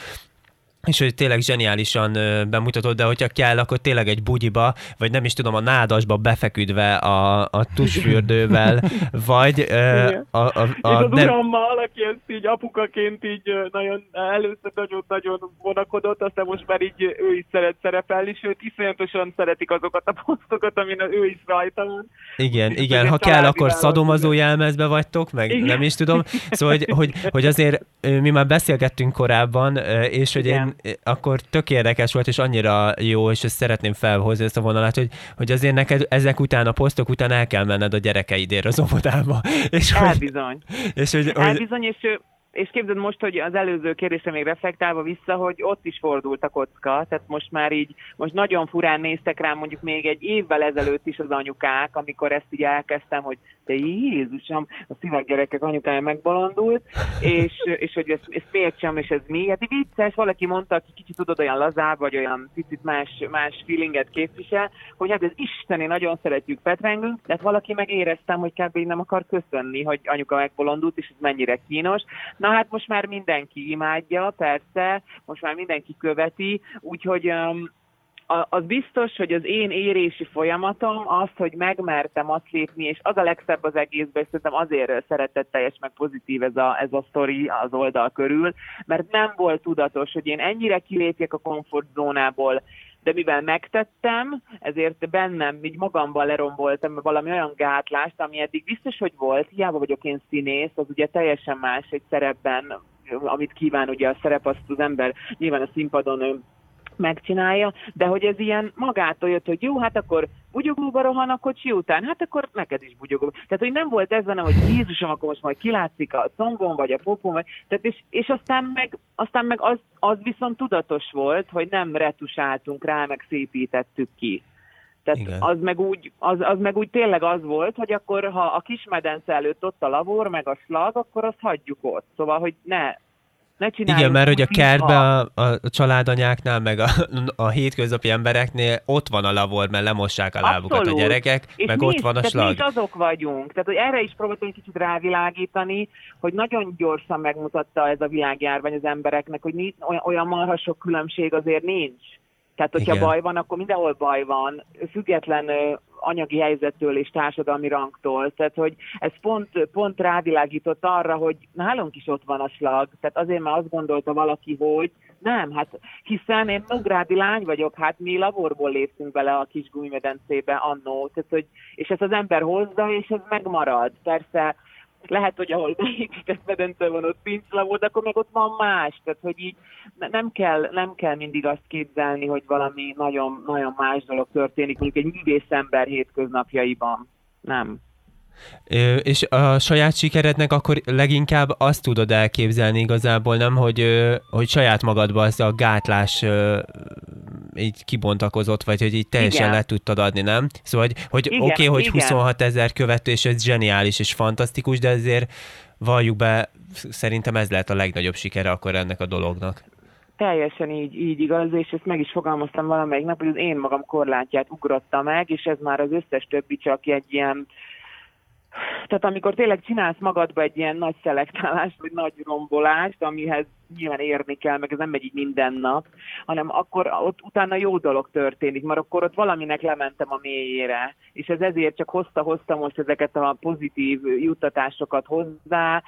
és hogy tényleg zseniálisan bemutatod, de hogyha kell, akkor tényleg egy bugyiba, vagy nem is tudom, a nádasba befeküdve a, a tusfürdővel, vagy a... a, a, a és az nem... urammal, aki ezt így apukaként így nagyon, először nagyon-nagyon vonakodott, aztán most már így ő is szeret szerepelni, sőt, iszonyatosan szeretik azokat a posztokat, amin ő is rajta van. Igen, és igen, ha kell, akkor szadomazó jelmezbe vagytok, meg igen, nem is tudom. Szóval, hogy, hogy, hogy azért mi már beszélgettünk korábban, és hogy igen, akkor tök érdekes volt, és annyira jó, és ezt szeretném felhozni ezt a vonalat, hogy, hogy azért neked ezek után, a posztok után el kell menned a gyerekeidért az óvodába. És elbizony. Hogy, és hogy, elbizony, és ő... És képzeld most, hogy az előző kérdésre még reflektálva vissza, hogy ott is fordult a kocka, tehát most már így, most nagyon furán néztek rám mondjuk még egy évvel ezelőtt is az anyukák, amikor ezt így elkezdtem, hogy te Jézusom, a szíveggyerekek anyukája megbolondult, és, és hogy ez, ez miért sem, és ez mi? Hát vicces, valaki mondta, aki kicsit tudod olyan lazább, vagy olyan picit más, más feelinget képvisel, hogy hát ez isteni, nagyon szeretjük, petrengünk, tehát valaki meg éreztem, hogy kb. Nem akar köszönni, hogy anyuka megbolondult, és ez mennyire kínos. Na hát most már mindenki imádja, persze, most már mindenki követi, úgyhogy um, az biztos, hogy az én érési folyamatom az, hogy megmertem azt lépni, és az a legszebb az egészben, és szerintem azért szeretetteljes, meg pozitív ez a, ez a sztori az oldal körül, mert nem volt tudatos, hogy én ennyire kilépjek a komfortzónából, de mivel megtettem, ezért bennem, így magamban leromboltam valami olyan gátlást, ami eddig biztos, hogy volt, hiába vagyok én színész, az ugye teljesen más egy szerepben, amit kíván ugye a szerep, azt az ember nyilván a színpadon megcsinálja, de hogy ez ilyen magától jött, hogy jó, hát akkor bugyogóba rohan a kocsi után, hát akkor neked is bugyogóba. Tehát, hogy nem volt ez benne, hogy Jézusom, akkor most majd kilátszik a szongon, vagy a popon, vagy... Tehát és, és aztán meg, aztán meg az, az viszont tudatos volt, hogy nem retusáltunk rá, meg szépítettük ki. Tehát az meg, úgy, az, az meg úgy tényleg az volt, hogy akkor, ha a kismedence előtt ott a lavor, meg a slag, akkor azt hagyjuk ott. Szóval, hogy ne... Igen, mert hogy a kertben a, a családanyáknál, meg a, a hétköznapi embereknél ott van a lavor, mert lemossák a lábukat abszolút a gyerekek, és meg nincs, ott van a slag. És mi azok vagyunk. Tehát, hogy erre is próbáltam egy kicsit rávilágítani, hogy nagyon gyorsan megmutatta ez a világjárvány az embereknek, hogy nincs, olyan marha sok különbség azért nincs. Tehát, hogyha igen, baj van, akkor mindenhol baj van, független anyagi helyzettől és társadalmi rangtól. Tehát, hogy ez pont, pont rávilágított arra, hogy nálunk is ott van a slag. Tehát azért már azt gondolta valaki, hogy nem, hát hiszen én Nógrádi lány vagyok, hát mi laborból léptünk bele a kis gumimedencébe annó. Tehát, hogy, és ezt az ember hozza, és ez megmarad. Persze lehet, hogy ahol beépített medence van, ott nincs lavor, de akkor meg ott van más. Tehát, hogy így nem kell, nem kell mindig azt képzelni, hogy valami nagyon, nagyon más dolog történik, mondjuk egy művészember hétköznapjaiban. Nem. És a saját sikerednek akkor leginkább azt tudod elképzelni igazából, nem? Hogy, hogy saját magadban az a gátlás így kibontakozott, vagy hogy így teljesen igen, le tudtad adni, nem? Szóval, hogy, hogy oké, okay, hogy igen, huszonhat ezer követő, és ez zseniális és fantasztikus, de azért valljuk be, szerintem ez lehet a legnagyobb sikere akkor ennek a dolognak. Teljesen így, így igaz, és ezt meg is fogalmaztam valamelyik nap, hogy az én magam korlátját ugrotta meg, és ez már az összes többi csak egy ilyen tehát amikor tényleg csinálsz magadba egy ilyen nagy szelektálást, vagy nagy rombolást, amihez nyilván érni kell, meg ez nem megy így minden nap, hanem akkor ott utána jó dolog történik, mert akkor ott valaminek lementem a mélyére, és ez ezért csak hozta-hozta most ezeket a pozitív juttatásokat hozzá,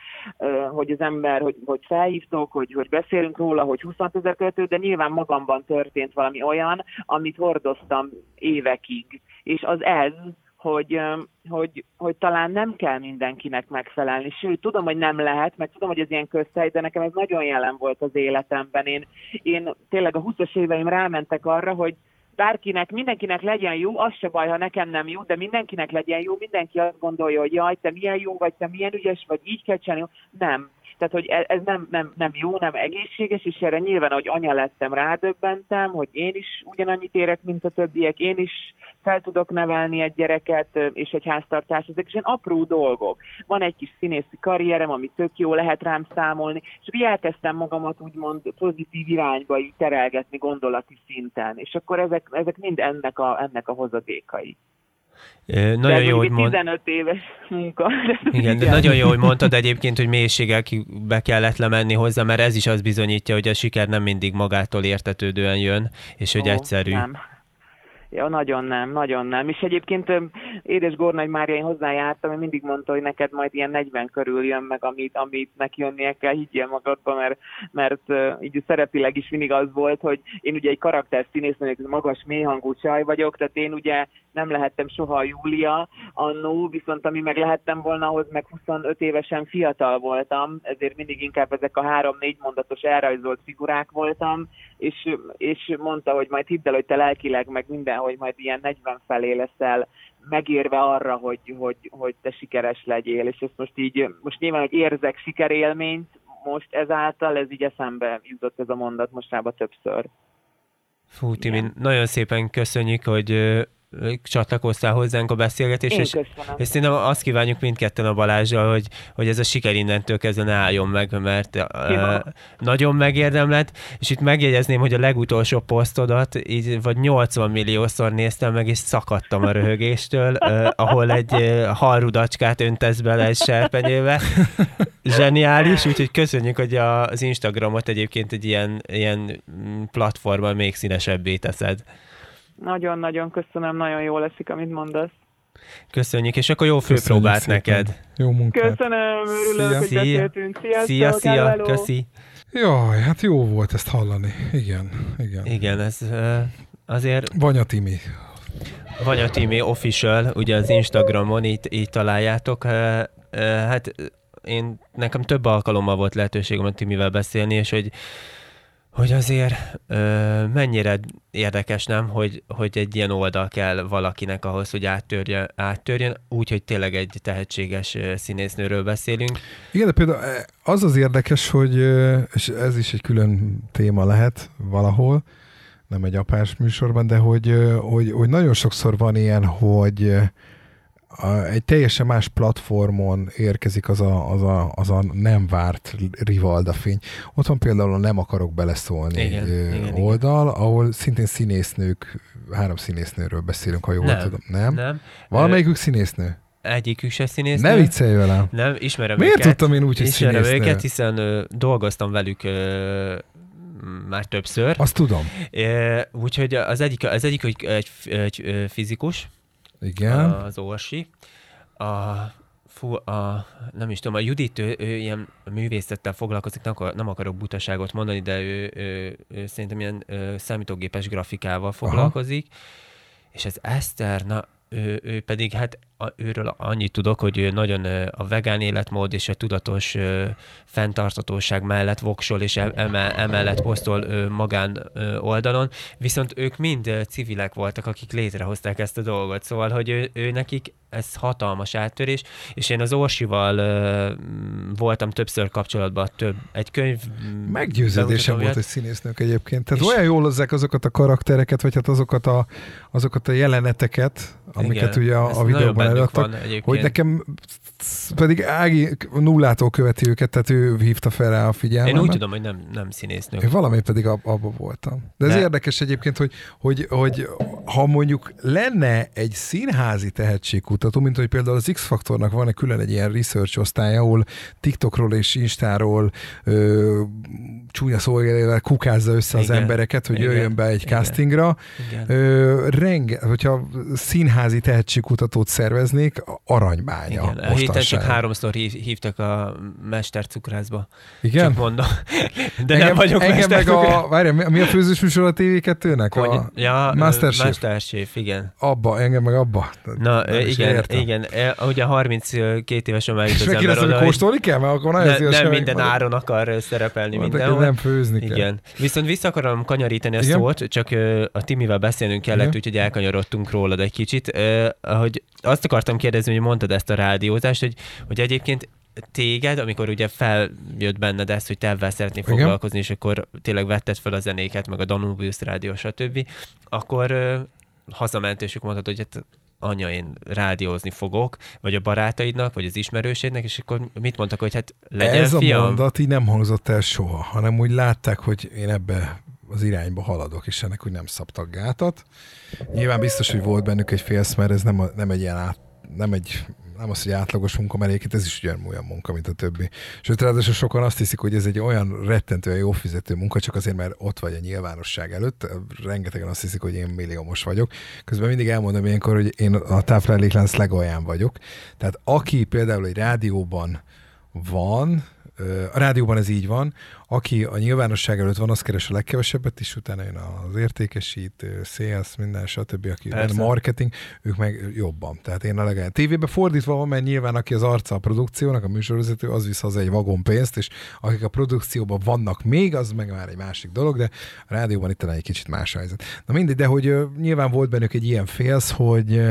hogy az ember, hogy, hogy felhívtok, hogy, hogy beszélünk róla, hogy húsz ezer költő, de nyilván magamban történt valami olyan, amit hordoztam évekig, és az ez, Hogy, hogy, hogy talán nem kell mindenkinek megfelelni. Sőt, tudom, hogy nem lehet, mert tudom, hogy ez ilyen közhely, de nekem ez nagyon jelen volt az életemben. Én, én tényleg a huszas éveim rámentek arra, hogy bárkinek, mindenkinek legyen jó, az se baj, ha nekem nem jó, de mindenkinek legyen jó, mindenki azt gondolja, hogy jaj, te milyen jó vagy, te milyen ügyes vagy, így kell csinálni. Nem. Tehát, hogy ez nem, nem, nem jó, nem egészséges, és erre nyilván, ahogy anya lettem, rádöbbentem, hogy én is ugyanannyit érek, mint a többiek, én is fel tudok nevelni egy gyereket, és egy háztartást, ezek is ilyen apró dolgok. Van egy kis színészi karrierem, ami tök jó, lehet rám számolni, és akkor elkezdtem magamat úgymond pozitív irányba így terelgetni gondolati szinten, és akkor ezek, ezek mind ennek a, ennek a hozadékai. Ö, nagyon de jó, hogy mond... tizenöt éves munka. Igen, de nagyon jó, hogy mondtad egyébként, hogy mélységekbe kellett lemenni hozzá, mert ez is azt bizonyítja, hogy a siker nem mindig magától értetődően jön, és hogy Ó, egyszerű. Nem. Ja, nagyon nem, nagyon nem. És egyébként édes Gornagy Mária, én hozzájártam, én mindig mondta, hogy neked majd ilyen negyven körül jön meg, amit, amit neki jönnie kell, higgyél magadba, mert, mert így szerepileg is mindig az volt, hogy én ugye egy karakterszínész, magas, mélyhangú csaj vagyok, tehát én ugye nem lehettem soha a Júlia annó, viszont ami meg lehettem volna, ahhoz meg huszonöt évesen fiatal voltam, ezért mindig inkább ezek a három-négy mondatos elrajzolt figurák voltam, és, és mondta, hogy majd hidd el, hogy te lelkileg, meg minden, hogy majd ilyen negyven felé leszel, megérve arra, hogy, hogy, hogy te sikeres legyél, és ezt most így, most nyilván, hogy érzek sikerélményt, most ezáltal ez így eszembe jutott ez a mondat mostában többször. Fú, Timi, nagyon szépen köszönjük, hogy csatlakoztál hozzánk a beszélgetésre. Én köszönöm. És szerintem azt kívánjuk mindketten a Balázsral, hogy, hogy ez a siker innentől kezdve ne álljon meg, mert uh, nagyon megérdemled, és itt megjegyezném, hogy a legutolsó posztodat, így vagy nyolcvan milliószor néztem meg, és szakadtam a röhögéstől, uh, ahol egy uh, halrudacskát öntesz bele egy serpenyőbe. Zseniális, úgyhogy köszönjük, hogy az Instagramot egyébként egy ilyen, ilyen platformon még színesebbé teszed. Nagyon-nagyon köszönöm, nagyon jól esik, amit mondasz. Köszönjük, és akkor jó főpróbát szépen. Neked. Jó munkát. Köszönöm, örülök, hogy beszéltünk. Szia, szia, köszi. Jaj, hát jó volt ezt hallani. Igen, igen. Igen, ez azért... Vanya Timi. Vanya Timi official, ugye az Instagramon, így, így találjátok. Hát én, nekem több alkalommal volt lehetőségem a Timivel beszélni, és hogy hogy azért ö, mennyire érdekes, nem, hogy, hogy egy ilyen oldal kell valakinek ahhoz, hogy áttörjön, áttörjön úgy, hogy tényleg egy tehetséges színésznőről beszélünk. Igen, de például az az érdekes, hogy, és ez is egy külön téma lehet valahol, nem egy apás műsorban, de hogy, hogy, hogy nagyon sokszor van ilyen, hogy egy teljesen más platformon érkezik az a, az a, az a nem várt rivaldafény. Ott van például a Nem akarok beleszólni igen, ö, igen, oldal, igen. Ahol szintén színésznők, három színésznőről beszélünk, ha jól nem, tudom. Nem? nem. Valamelyikük színésznő? Egyikük se színésznő. Ne viccelj velem! Nem, ismerem Miért őket. Miért tudtam én úgy, hogy ismerem színésznő? Ismerem őket, hiszen ö, dolgoztam velük... Ö, már többször. Azt tudom. E, úgyhogy az egyik, az egyik hogy egy, egy fizikus, igen. Az Orsi. A, fú, a, nem is tudom, a Judit, ő, ő ilyen művészettel foglalkozik, nem, akar, nem akarok butaságot mondani, de ő, ő, ő szerintem ilyen ő, számítógépes grafikával foglalkozik. Aha. És az Eszter, na, ő, ő pedig, hát a, őről annyit tudok, hogy ő nagyon a vegán életmód és a tudatos ő, fenntarthatóság mellett voksol, és emel, emellett posztol ő, magán ő, oldalon, viszont ők mind civilek voltak, akik létrehozták ezt a dolgot, szóval, hogy ő, ő nekik ez hatalmas áttörés, és én az Orsival ő, voltam többször kapcsolatban, több, egy könyv... Meggyőződésem volt, hogy színésznők egyébként, tehát olyan jól hozzák azokat a karaktereket, vagy hát azokat a, azokat a jeleneteket, amiket igen, ugye a, a videóban előadtak, hogy nekem pedig Ági nullától követi őket, tehát ő hívta fel rá a figyelmet. Én úgy tudom, hogy nem, nem színésznők. Valami pedig ab, abba voltam. De ez De... érdekes egyébként, hogy, hogy, hogy ha mondjuk lenne egy színházi tehetségkutató, mint hogy például az X Factornak van egy külön egy ilyen research osztály, ahol TikTokról és Instáról ö, csúnya szolgálével kukázza össze Igen. az embereket, hogy Igen. jöjjön be egy Igen. castingra. Ö, renge, hogyha színházi tehetségkutatót szerveznék, aranybánya. Igen. A héten csak háromszor hív, hívtak a mestercukrászba. Igen? Csak mondom. De engem, nem vagyok mestercukrász. Várjál, mi a főzős műsor a té vé kettőnek? Kony, a ja, MasterChef. MasterChef, igen. Abba, engem meg abba. Na, nem igen, igen. Ugye harminckét évesen megjött az ember oda. És kóstolni kell? Mert akkor nagyon szívesen. Nem minden meg... áron akar szerepelni mindenhol. Nem főzni kell. Igen. Viszont vissza akarom kanyarítani a szót, csak a Timivel beszélnünk kellett, úgyhogy elkanyarodtunk rólad egy kicsit. Hogy azt akartam kérdezni, hogy mondtad ezt a rádiózást, hogy, hogy egyébként téged, amikor ugye feljött benned ezt, hogy te ebben szeretnél Igen. foglalkozni, és akkor tényleg vetted fel a zenéket, meg a Danubius rádió, stb., akkor ö, hazament, és mondtad, hogy hát anya, én rádiózni fogok, vagy a barátaidnak, vagy az ismerősédnek, és akkor mit mondtak, hogy hát legyen Ez fiam? A mondat így nem hangzott el soha, hanem úgy látták, hogy én ebbe az irányba haladok, és ennek úgy nem szabtak gátat. Nyilván biztos, hogy volt bennük egy félsz, mert ez nem, a, nem egy ilyen át, nem egy nem az, hogy átlagos munka, mert egyébként ez is ugyanolyan munka, mint a többi. Sőt, ráadásul sokan azt hiszik, hogy ez egy olyan rettentően jó fizető munka, csak azért, mert ott vagy a nyilvánosság előtt. Rengetegen azt hiszik, hogy én milliómos vagyok. Közben mindig elmondom ilyenkor, hogy én a tápláléklánc legalján vagyok. Tehát aki például egy rádióban van, a rádióban ez így van, aki a nyilvánosság előtt van, az keres a legkevesebbet, és utána jön az értékesít, sales, minden, stb., aki Persze. van, marketing, ők meg jobban. Tehát én a legalább. Tévében fordítva van, mert nyilván aki az arca a produkciónak, a műsorvezető, az visz haza egy vagon pénzt, és akik a produkcióban vannak még, az meg már egy másik dolog, de a rádióban itt talán egy kicsit más helyzet. Na mindegy, de hogy nyilván volt bennük egy ilyen félsz, hogy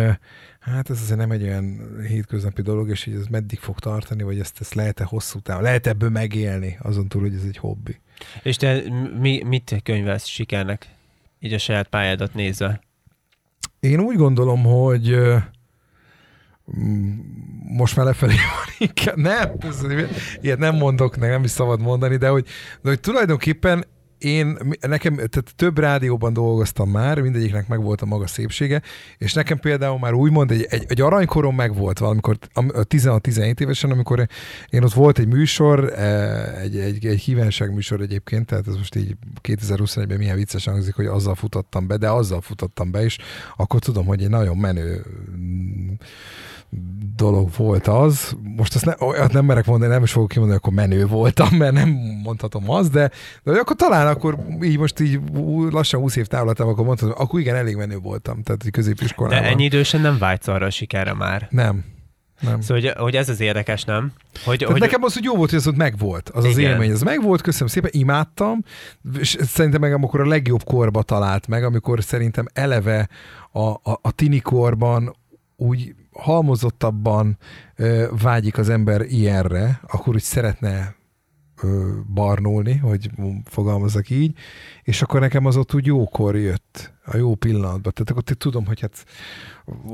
hát ez azért nem egy olyan hétköznapi dolog, és hogy ez meddig fog tartani, vagy ezt, ezt lehet-e hosszú távon, lehet ebből megélni, azon túl, hogy ez egy hobbi. És te mi, mit könyvelsz sikernek, így a saját pályádat nézve? Én úgy gondolom, hogy most már lefelé van inkább. Nem, ilyet nem mondok, nem is szabad mondani, de hogy, de hogy tulajdonképpen Én, nekem, tehát több rádióban dolgoztam már, mindegyiknek megvolt a maga szépsége, és nekem például már úgymond egy, egy, egy aranykorom megvolt valamikor, tizenhat-tizenhét évesen, amikor én ott volt egy műsor, egy, egy, egy kívánságműsor egyébként, tehát ez most így kétezer-huszonegyben milyen vicces hangzik, hogy azzal futottam be, de azzal futottam be is, akkor tudom, hogy egy nagyon menő dolog volt az. Most azt ne, olyat nem merek mondani, nem is fogok kimondani, akkor menő voltam, mert nem mondhatom azt, de, de akkor talán akkor így most így lassan húsz év távlatában, akkor mondhatom, akkor igen, elég menő voltam, tehát középiskolában. De ennyi idősen nem vágysz arra a sikerre már. Nem. Nem. Szóval, hogy, hogy ez az érdekes, nem? Hogy, tehát hogy... nekem az, hogy jó volt, hogy az ott megvolt. Az igen. az élmény, az megvolt, köszönöm szépen, imádtam, és szerintem meg amikor a legjobb korba talált meg, amikor szerintem eleve a, a, a tinikorban úgy halmozottabban ö, vágyik az ember ilyenre, akkor úgy szeretne ö, barnulni, hogy fogalmazzak így, és akkor nekem az ott úgy jókor jött, a jó pillanatban. Tehát akkor tudom, hogy hát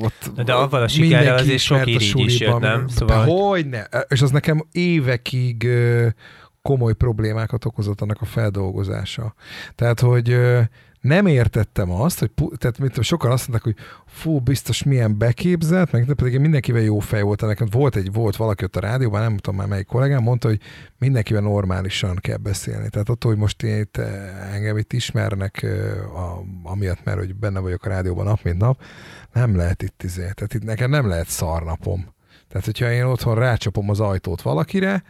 ott de avval a sikerrel azért sok irigy is jött, nem? Szóval... Hogyne? És az nekem évekig ö, komoly problémákat okozott annak a feldolgozása. Tehát, hogy ö, nem értettem azt, hogy tehát, mint sokan azt mondták, hogy fú, biztos milyen beképzelt, meg pedig mindenkivel jó fej volt. Nekem volt egy, volt valaki ott a rádióban, nem tudom már melyik kollégám, mondta, hogy mindenkivel normálisan kell beszélni. Tehát attól, hogy most én itt, engem itt ismernek, a, amiatt, mert hogy benne vagyok a rádióban nap, mint nap, nem lehet itt izé. Tehát itt nekem nem lehet szarnapom. Tehát, hogyha én otthon rácsapom az ajtót valakire,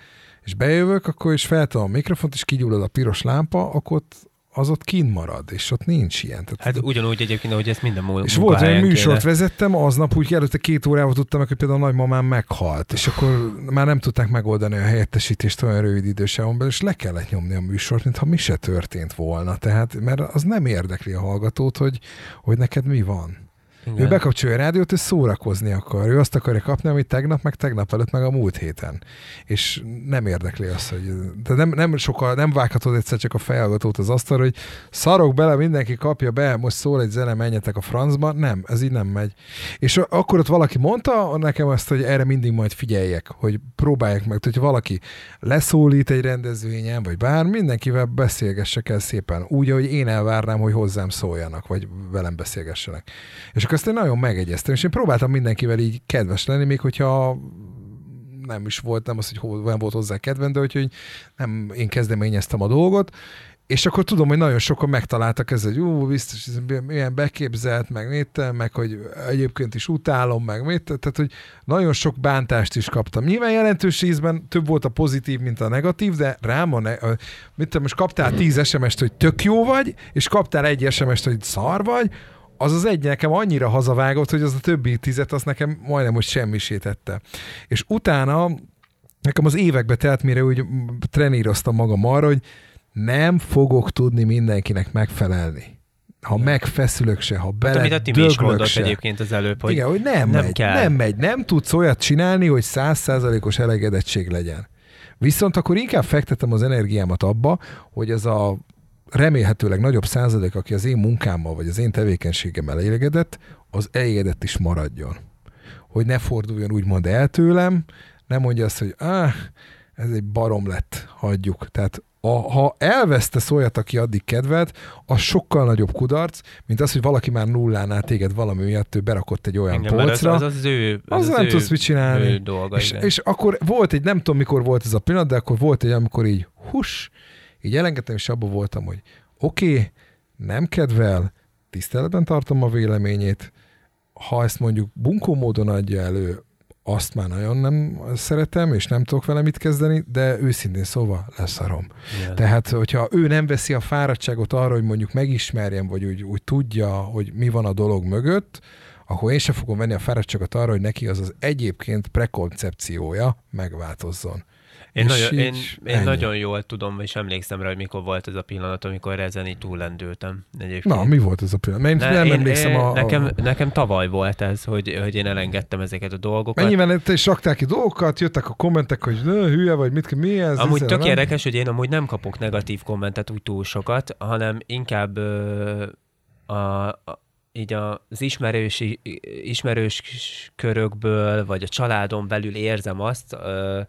és bejövök, akkor is feltalom a mikrofont, és kigyullad a piros lámpa, akkor ott, az ott kint marad, és ott nincs ilyen. Tehát, hát ugyanúgy egyébként, ahogy ezt minden múlva. És volt, hogy műsort kéne. Vezettem, aznap úgy előtte két órával tudtam meg, hogy például a nagymamám meghalt, és akkor már nem tudták megoldani a helyettesítést olyan rövid idősávon belül, és le kellett nyomni a műsort, mintha mi se történt volna. Tehát, mert az nem érdekli a hallgatót, hogy, hogy neked mi van. Igen. Ő bekapcsolja a rádiót, ő szórakozni akar. Ő azt akarja kapni, amit tegnap, meg tegnap előtt, meg a múlt héten. És nem érdekli azt, hogy... De nem, nem, soka, nem vághatod egyszer csak a fejhallgatót az asztalra, hogy szarok bele, mindenki kapja be, most szól egy zene, menjetek a francba. Nem, ez így nem megy. És akkor ott valaki mondta nekem azt, hogy erre mindig majd figyeljek, hogy próbálják meg, hogy valaki leszólít egy rendezvényen, vagy bár mindenkivel beszélgessek el szépen. Úgy, ahogy én elvárnám, hogy hozzám szóljanak, vagy velem beszélgessenek. És akkor ezt én nagyon megegyeztem, és én próbáltam mindenkivel így kedves lenni, még hogyha nem is volt, nem az, hogy nem volt hozzá kedvem, de hogy nem én kezdeményeztem a dolgot, és akkor tudom, hogy nagyon sokan megtaláltak ezzel, hogy ú, biztos, milyen beképzelt, meg mit, meg hogy egyébként is utálom, meg mit, tehát hogy nagyon sok bántást is kaptam. Nyilván jelentős részben több volt a pozitív, mint a negatív, de rám a, ne- a mit tudom, most kaptál tíz es em est, hogy tök jó vagy, és kaptál egy es em est, hogy szar vagy, az az egy nekem annyira hazavágott, hogy az a többi tizet, az nekem majdnem, hogy semmisé tette. És utána nekem az évekbe telt, mire úgy treníroztam magam arra, hogy nem fogok tudni mindenkinek megfelelni. Ha megfeszülök se, ha bele döglök se. Amit a Timi is mondott egyébként az előbb, hogy, igen, hogy nem, nem, megy, kell. nem megy, nem tudsz olyat csinálni, hogy száz százalékos elégedettség legyen. Viszont akkor inkább fektetem az energiámat abba, hogy ez a remélhetőleg nagyobb százalék, aki az én munkámmal, vagy az én tevékenységemmel elégedett, az elégedett is maradjon. Hogy ne forduljon úgymond el tőlem, nem mondja azt, hogy ah, ez egy barom lett, hagyjuk. Tehát a, ha elvesztesz olyat, aki addig kedvelt, az sokkal nagyobb kudarc, mint az, hogy valaki már nullánál téged valami miatt, ő berakott egy olyan igen, polcra. Az az ő, az az az nem ő, tudsz mit csinálni. Dolga, és, és akkor volt egy, nem tudom mikor volt ez a pillanat, de akkor volt egy, amikor így hús, így elengedtem, és abban voltam, hogy oké, okay, nem kedvel, tiszteletben tartom a véleményét, ha ezt mondjuk bunkó módon adja elő, azt már nagyon nem szeretem, és nem tudok vele mit kezdeni, de őszintén szóval leszarom. Igen. Tehát, hogyha ő nem veszi a fáradtságot arra, hogy mondjuk megismerjem, vagy úgy, úgy tudja, hogy mi van a dolog mögött, akkor én sem fogom venni a fáradtságot arra, hogy neki az az egyébként prekoncepciója megváltozzon. Én, nagyon, én, én nagyon jól tudom, és emlékszem rá, hogy mikor volt ez a pillanat, amikor ezen így túllendültem. Egyébként. Na, mi volt ez a pillanat? Mert ne, nem én, emlékszem én, a... Nekem, nekem tavaly volt ez, hogy, hogy én elengedtem ezeket a dolgokat. Mennyivel te is raktál ki dolgokat, jöttek a kommentek, hogy hülye vagy, mit, mi ez? Amúgy ez tök nem? Érdekes, hogy én amúgy nem kapok negatív kommentet úgy túl sokat, hanem inkább ö, a... a így az ismerősi, ismerős körökből, vagy a családon belül érzem azt ö,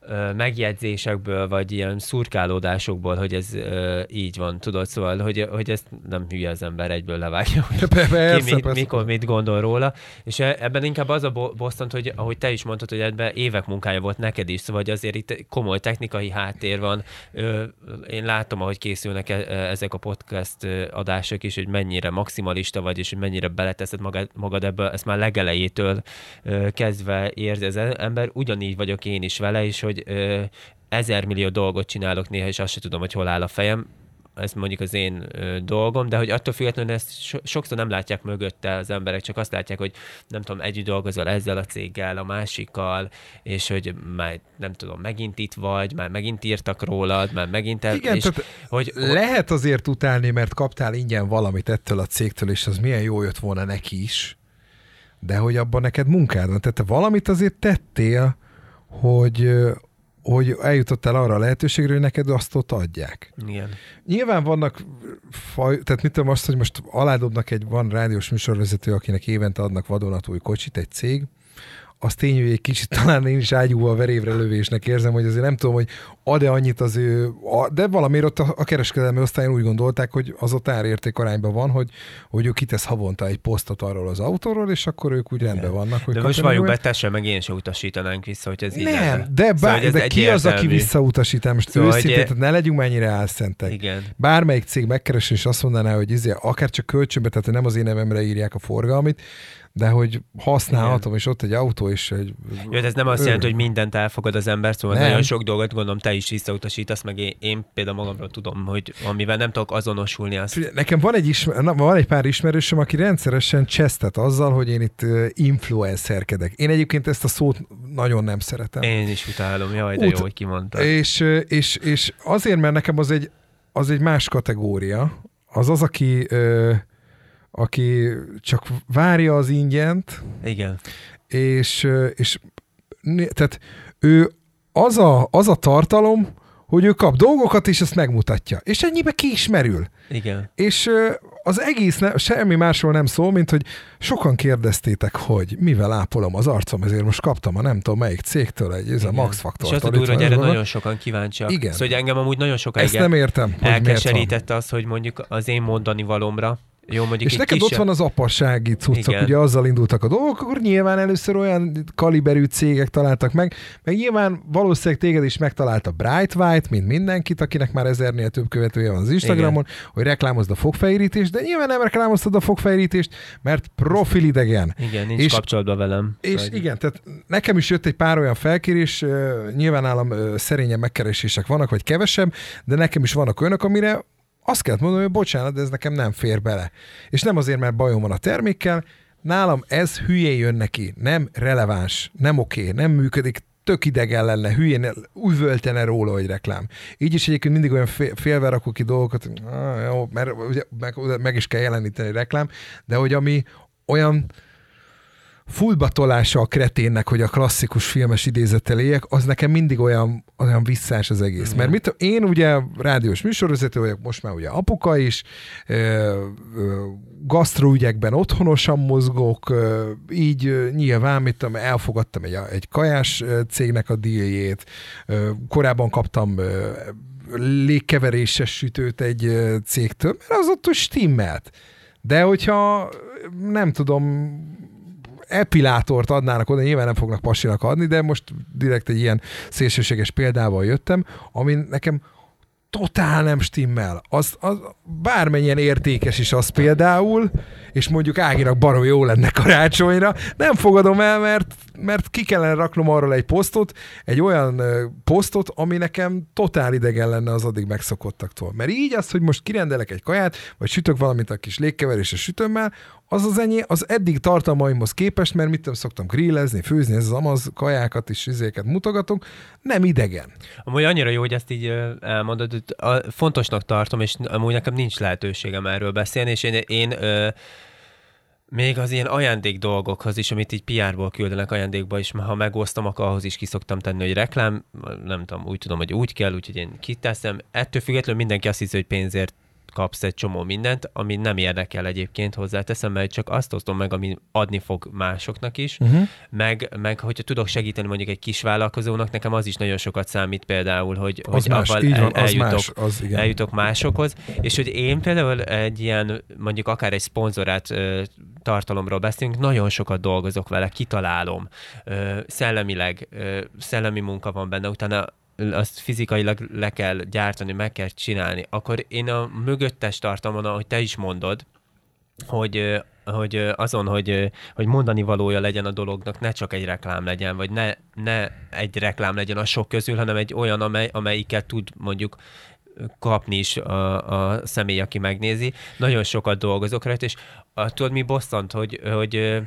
ö, megjegyzésekből, vagy ilyen szurkálódásokból, hogy ez ö, így van, tudod, szóval, hogy, hogy ezt nem hülye az ember egyből levágja, hogy be, be, ki, mi, mikor mit gondol róla, és ebben inkább az a bosszant, hogy ahogy te is mondtad, hogy ebben évek munkája volt neked is, szóval azért itt komoly technikai háttér van, ö, én látom, ahogy készülnek e- ezek a podcast adások is, hogy mennyire maximalista vagy, és hogy mennyire beleteszed magad, magad ebből, ezt már legelejétől ö, kezdve érzi az ember, ugyanígy vagyok én is vele, és hogy ö, ezer millió dolgot csinálok néha, és azt sem tudom, hogy hol áll a fejem. Ez mondjuk az én ö, dolgom, de hogy attól függetlenül ezt so- sokszor nem látják mögötte az emberek, csak azt látják, hogy nem tudom, együtt dolgozol ezzel a céggel, a másikkal, és hogy már nem tudom, megint itt vagy, már megint írtak rólad, már megint... El, igen, és hogy lehet azért utálni, mert kaptál ingyen valamit ettől a cégtől, és az milyen jó jött volna neki is, de hogy abban neked munkád van. Tehát te valamit azért tettél, hogy... hogy eljutottál arra a lehetőségre, hogy neked azt ott adják. Igen. Nyilván vannak, faj, tehát mit tudom azt, hogy most aládobnak egy, van rádiós műsorvezető, akinek évente adnak vadonatúj kocsit, egy cég, az tény, hogy egy kicsit talán én is ágyúval verévre lövésnek érzem, hogy azért nem tudom, hogy ad-e annyit az ő, de valamiért ott a kereskedelmi osztályon úgy gondolták, hogy az ott árérték arányban van, hogy, hogy ő kitesz havonta egy posztot arról az autóról, és akkor ők úgy rendben vannak. Hogy de most valljuk be, te sem, meg én sem utasítanánk vissza, hogy ez így nem. Nem, de, szóval, de, de ki az, aki visszautasítám? Most szóval őszintén, e... tehát ne legyünk már ennyire álszentek. Igen. Bármelyik cég megkeresés és azt mondaná, hogy izé, akár csak kölcsönbe, tehát nem az én nevemre írják a forgalmit, de hogy használhatom, igen. És ott egy autó is egy... Jó, ez nem azt ő... jelenti, hogy mindent elfogad az ember, szóval nem. Nagyon sok dolgot gondolom, te is visszautasítasz, meg én, én például magamról tudom, hogy amivel nem tudok azonosulni azt. Nekem van egy, ismer... Na, van egy pár ismerősöm, aki rendszeresen csesztet azzal, hogy én itt influencerkedek. Én egyébként ezt a szót nagyon nem szeretem. Én is utálom, jaj, de Ut... jó, hogy kimondtad. És, és, és azért, mert nekem az egy, az egy más kategória. Az az, aki... Ö... aki csak várja az ingyent. Igen. És, és tehát ő az a, az a tartalom, hogy ő kap dolgokat, és ezt megmutatja. És ennyibe ki is merül. Igen. És az egész ne, semmi másról nem szól, mint hogy sokan kérdeztétek, hogy mivel ápolom az arcom, ezért most kaptam a nem tudom melyik cégtől egy ez a Max Factortól. És az a durva, hogy erre nagyon sokan kíváncsiak. Igen. Szóval engem amúgy nagyon sokáig ezt nem értem, elkeserítette az, hogy mondjuk az én mondani valomra. Jó, és neked kisebb... ott van az apasági cuccok, igen. Ugye azzal indultak a dolgok, akkor nyilván először olyan kaliberű cégek találtak meg, meg nyilván valószínűleg téged is megtalálta Bright White, mint mindenkit, akinek már ezernél több követője van az Instagramon, igen. Hogy reklámozd a fogfehérítést, de nyilván nem reklámoztad a fogfehérítést, mert profilidegen. Igen, nincs és, kapcsolatban velem. És vagy. Igen, tehát nekem is jött egy pár olyan felkérés, nyilván állam szerényen megkeresések vannak, vagy kevesebb, de nekem is vannak olyanok, amire azt kellett mondani, hogy bocsánat, de ez nekem nem fér bele. És nem azért, mert bajom van a termékkel, nálam ez hülyén jön neki, nem releváns, nem oké, nem működik, tök idegen lenne, hülyén üvöltene róla, hogy reklám. Így is egyébként mindig olyan félve rakok ki dolgokat, ah, jó, mert ugye, meg, meg is kell jeleníteni reklám, de hogy ami olyan fullbatolása a kreténnek, hogy a klasszikus filmes idézettel éljek, az nekem mindig olyan, olyan visszás az egész. Igen. Mert mit, én ugye rádiós műsorvezető vagyok, most már ugye apuka is, gasztroügyekben otthonosan mozgok, így nyilván, mit tudom, elfogadtam egy, egy kajás cégnek a díjjét, korábban kaptam légkeveréses sütőt egy cégtől, mert az ott stimmelt. De hogyha nem tudom, epilátort adnának oda, nyilván nem fognak pasinak adni, de most direkt egy ilyen szélsőséges példával jöttem, ami nekem totál nem stimmel. Az, az, bármennyien értékes is az például, és mondjuk Áginak barom jó lenne karácsonyra, nem fogadom el, mert, mert ki kellene raknom arról egy posztot, egy olyan posztot, ami nekem totál idegen lenne az addig megszokottaktól. Mert így az, hogy most kirendelek egy kaját, vagy sütök valamit a kis légkeverés a sütőmmel, az az enyém, az eddig tartalmaimhoz képest, mert mit tudom, szoktam grillezni, főzni, ez az amaz kajákat és izéket mutogatunk, nem idegen. Amúgy annyira jó, hogy ezt így elmondod, hogy fontosnak tartom, és amúgy nekem nincs lehetőségem erről beszélni, és én, én ö, még az ilyen ajándék dolgokhoz is, amit így pé er-ból küldenek ajándékba, és ha megosztom, akkor ahhoz is kiszoktam tenni, hogy reklám, nem tudom, úgy tudom, hogy úgy kell, úgyhogy én kiteszem. Ettől függetlenül mindenki azt hiszi, hogy pénzért kapsz egy csomó mindent, ami nem érdekel egyébként, hozzáteszem, mert csak azt osztom meg, ami adni fog másoknak is, uh-huh. meg, meg hogyha tudok segíteni mondjuk egy kis vállalkozónak, nekem az is nagyon sokat számít például, hogy, hogy más, abban el, van, eljutok, más, az, eljutok másokhoz, és hogy én például egy ilyen, mondjuk akár egy szponzorált ö, tartalomról beszélünk, nagyon sokat dolgozok vele, kitalálom, ö, szellemileg, ö, szellemi munka van benne, utána azt fizikailag le kell gyártani, meg kell csinálni, akkor én a mögöttes tartalmon, ahogy te is mondod, hogy, hogy azon, hogy, hogy mondani valója legyen a dolognak, ne csak egy reklám legyen, vagy ne, ne egy reklám legyen a sok közül, hanem egy olyan, amely, amelyiket tud mondjuk kapni is a, a személy, aki megnézi. Nagyon sokat dolgozok rajta, és a, tudod mi bosszant, hogy, hogy,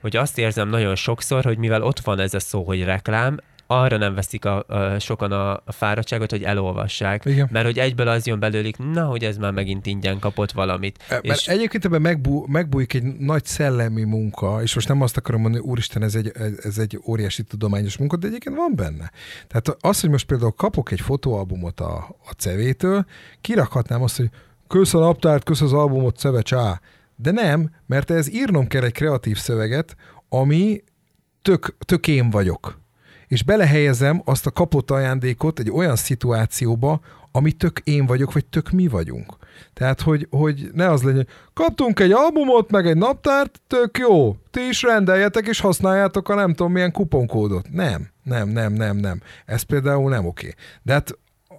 hogy azt érzem nagyon sokszor, hogy mivel ott van ez a szó, hogy reklám, arra nem veszik a, a, sokan a, a fáradtságot, hogy elolvassák. Igen. Mert hogy egyből az jön belőlük, na, hogy ez már megint ingyen kapott valamit. E, és... Egyébként ebben megbú, megbújik egy nagy szellemi munka, és most nem azt akarom mondani, úristen, ez egy, ez egy óriási tudományos munka, de egyébként van benne. Tehát az, hogy most például kapok egy fotóalbumot a, a Cevétől, kirakhatnám azt, hogy kösz a naptárt, kösz az albumot, Cewe, csá. De nem, mert ez írnom kell egy kreatív szöveget, ami tök, tök én vagyok. És belehelyezem azt a kapott ajándékot egy olyan szituációba, ami tök én vagyok, vagy tök mi vagyunk. Tehát, hogy, hogy ne az legyen, kaptunk egy albumot, meg egy naptárt, tök jó, ti is rendeljetek, és használjátok a nem tudom milyen kuponkódot. Nem, nem, nem, nem, nem. Ez például nem oké. De hát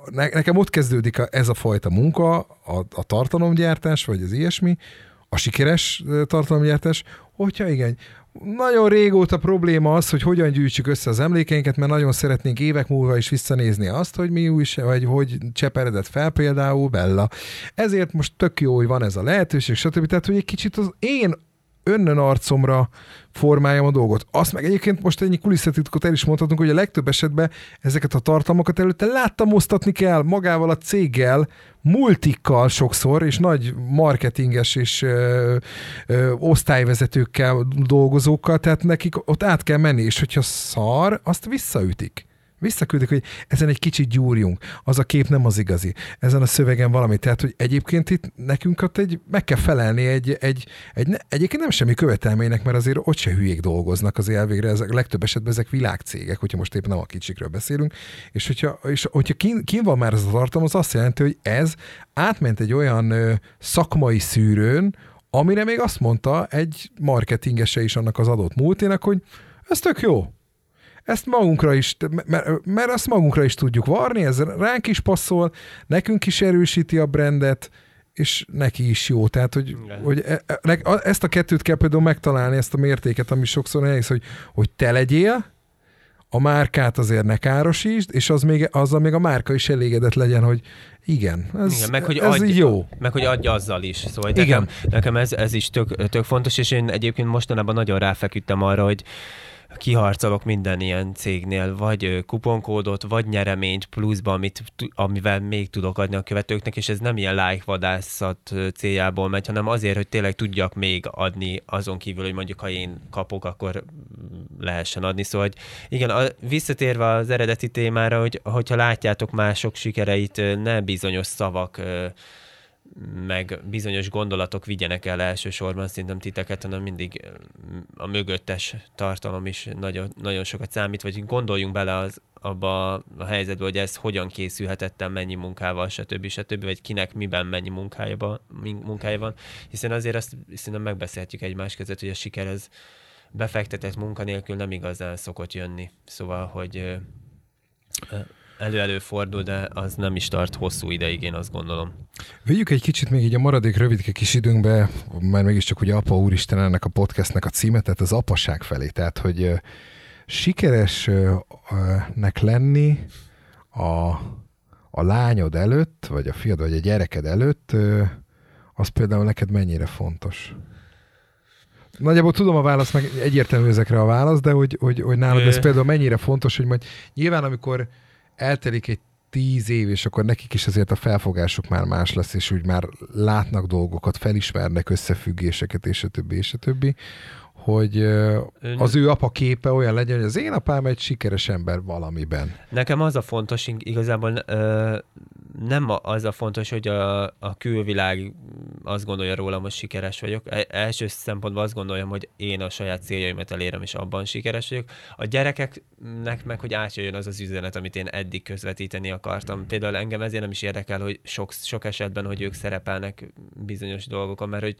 ne, nekem ott kezdődik a, ez a fajta munka, a, a tartalomgyártás, vagy az ilyesmi, a sikeres tartalomgyártás, hogyha igen, nagyon régóta probléma az, hogy hogyan gyűjtsük össze az emlékeinket, mert nagyon szeretnénk évek múlva is visszanézni azt, hogy mi új, vagy hogy cseperedett fel például Bella. Ezért most tök jó, hogy van ez a lehetőség, stb. Tehát, hogy egy kicsit az én önnön arcomra formáljam a dolgot. Azt meg egyébként most ennyi kulisszatitkot el is mondhatunk, hogy a legtöbb esetben ezeket a tartalmakat előtte láttam osztatni kell magával a céggel, multikkal sokszor, és nagy marketinges és ö, ö, osztályvezetőkkel, dolgozókkal, tehát nekik ott át kell menni, és hogyha szar, azt visszaütik. Visszaküldik, hogy ezen egy kicsit gyúrjunk. Az a kép nem az igazi. Ezen a szövegen valami. Tehát, hogy egyébként itt nekünk ott egy, meg kell felelni egy, egy, egy ne, egyébként nem semmi követelménynek, mert azért ott se hülyék dolgoznak az elvégre. Ezek, legtöbb esetben ezek világcégek, hogyha most éppen nem a kicsikről beszélünk. És hogyha, és hogyha kín, kín van már ez a tartalom, az azt jelenti, hogy ez átment egy olyan ö, szakmai szűrőn, amire még azt mondta egy marketingese is annak az adott múltének, hogy ez tök jó. Ezt magunkra is, mert, mert azt magunkra is tudjuk varni, ez ránk is passzol, nekünk is erősíti a brandet, és neki is jó. Tehát, hogy, hogy e, e, ezt a kettőt kell például megtalálni, ezt a mértéket, ami sokszor nehéz, hogy, hogy te legyél, a márkát azért ne károsítsd, és az még, azzal még a márka is elégedett legyen, hogy igen, ez, igen, meg, hogy ez adj, jó. Meg hogy adj azzal is. Szóval igen. Nekem, nekem ez, ez is tök, tök fontos, és én egyébként mostanában nagyon ráfeküdtem arra, hogy kiharcolok minden ilyen cégnél, vagy kuponkódot, vagy nyereményt pluszba, amit, amivel még tudok adni a követőknek, és ez nem ilyen lájkvadászat céljából megy, hanem azért, hogy tényleg tudjak még adni azon kívül, hogy mondjuk, ha én kapok, akkor lehessen adni. Szóval, hogy igen, a, visszatérve az eredeti témára, hogy, hogyha látjátok mások sikereit, ne bizonyos szavak meg bizonyos gondolatok vigyenek el elsősorban szerintem titeket, hanem mindig a mögöttes tartalom is nagyon, nagyon sokat számít, vagy gondoljunk bele az, abba a helyzetbe, hogy ez hogyan készülhetett el, mennyi munkával, stb. stb., vagy kinek miben mennyi munkája, munkája van, hiszen azért azt szerintem megbeszélhetjük egymás között, hogy a siker az befektetett munka nélkül nem igazán szokott jönni. Szóval, hogy elő-elő fordul, de az nem is tart hosszú ideig, én azt gondolom. Vigyük egy kicsit még így a maradék rövidke kis időnkbe, már mégiscsak ugye Apa Úristen ennek a podcastnek a címe, tehát az apaság felé. Tehát, hogy sikeresnek lenni a, a lányod előtt, vagy a fiad, vagy a gyereked előtt, az például neked mennyire fontos? Nagyjából tudom a választ, meg egyértelmű ezekre a válasz, de hogy, hogy, hogy nálad ez például mennyire fontos, hogy majd nyilván amikor eltelik egy tíz év, és akkor nekik is azért a felfogásuk már más lesz, és úgy már látnak dolgokat, felismernek összefüggéseket, és a többi, és a többi, hogy az ő apa képe olyan legyen, hogy az én apám egy sikeres ember valamiben. Nekem az a fontos, igazából nem az a fontos, hogy a, a külvilág azt gondolja rólam, hogy sikeres vagyok. Első szempontból azt gondoljam, hogy én a saját céljaimat elérem, és abban sikeres vagyok. A gyerekeknek meg, hogy átjöjjön az az üzenet, amit én eddig közvetíteni akartam. Például engem ezért nem is érdekel, hogy sok, sok esetben, hogy ők szerepelnek bizonyos dolgokon, mert hogy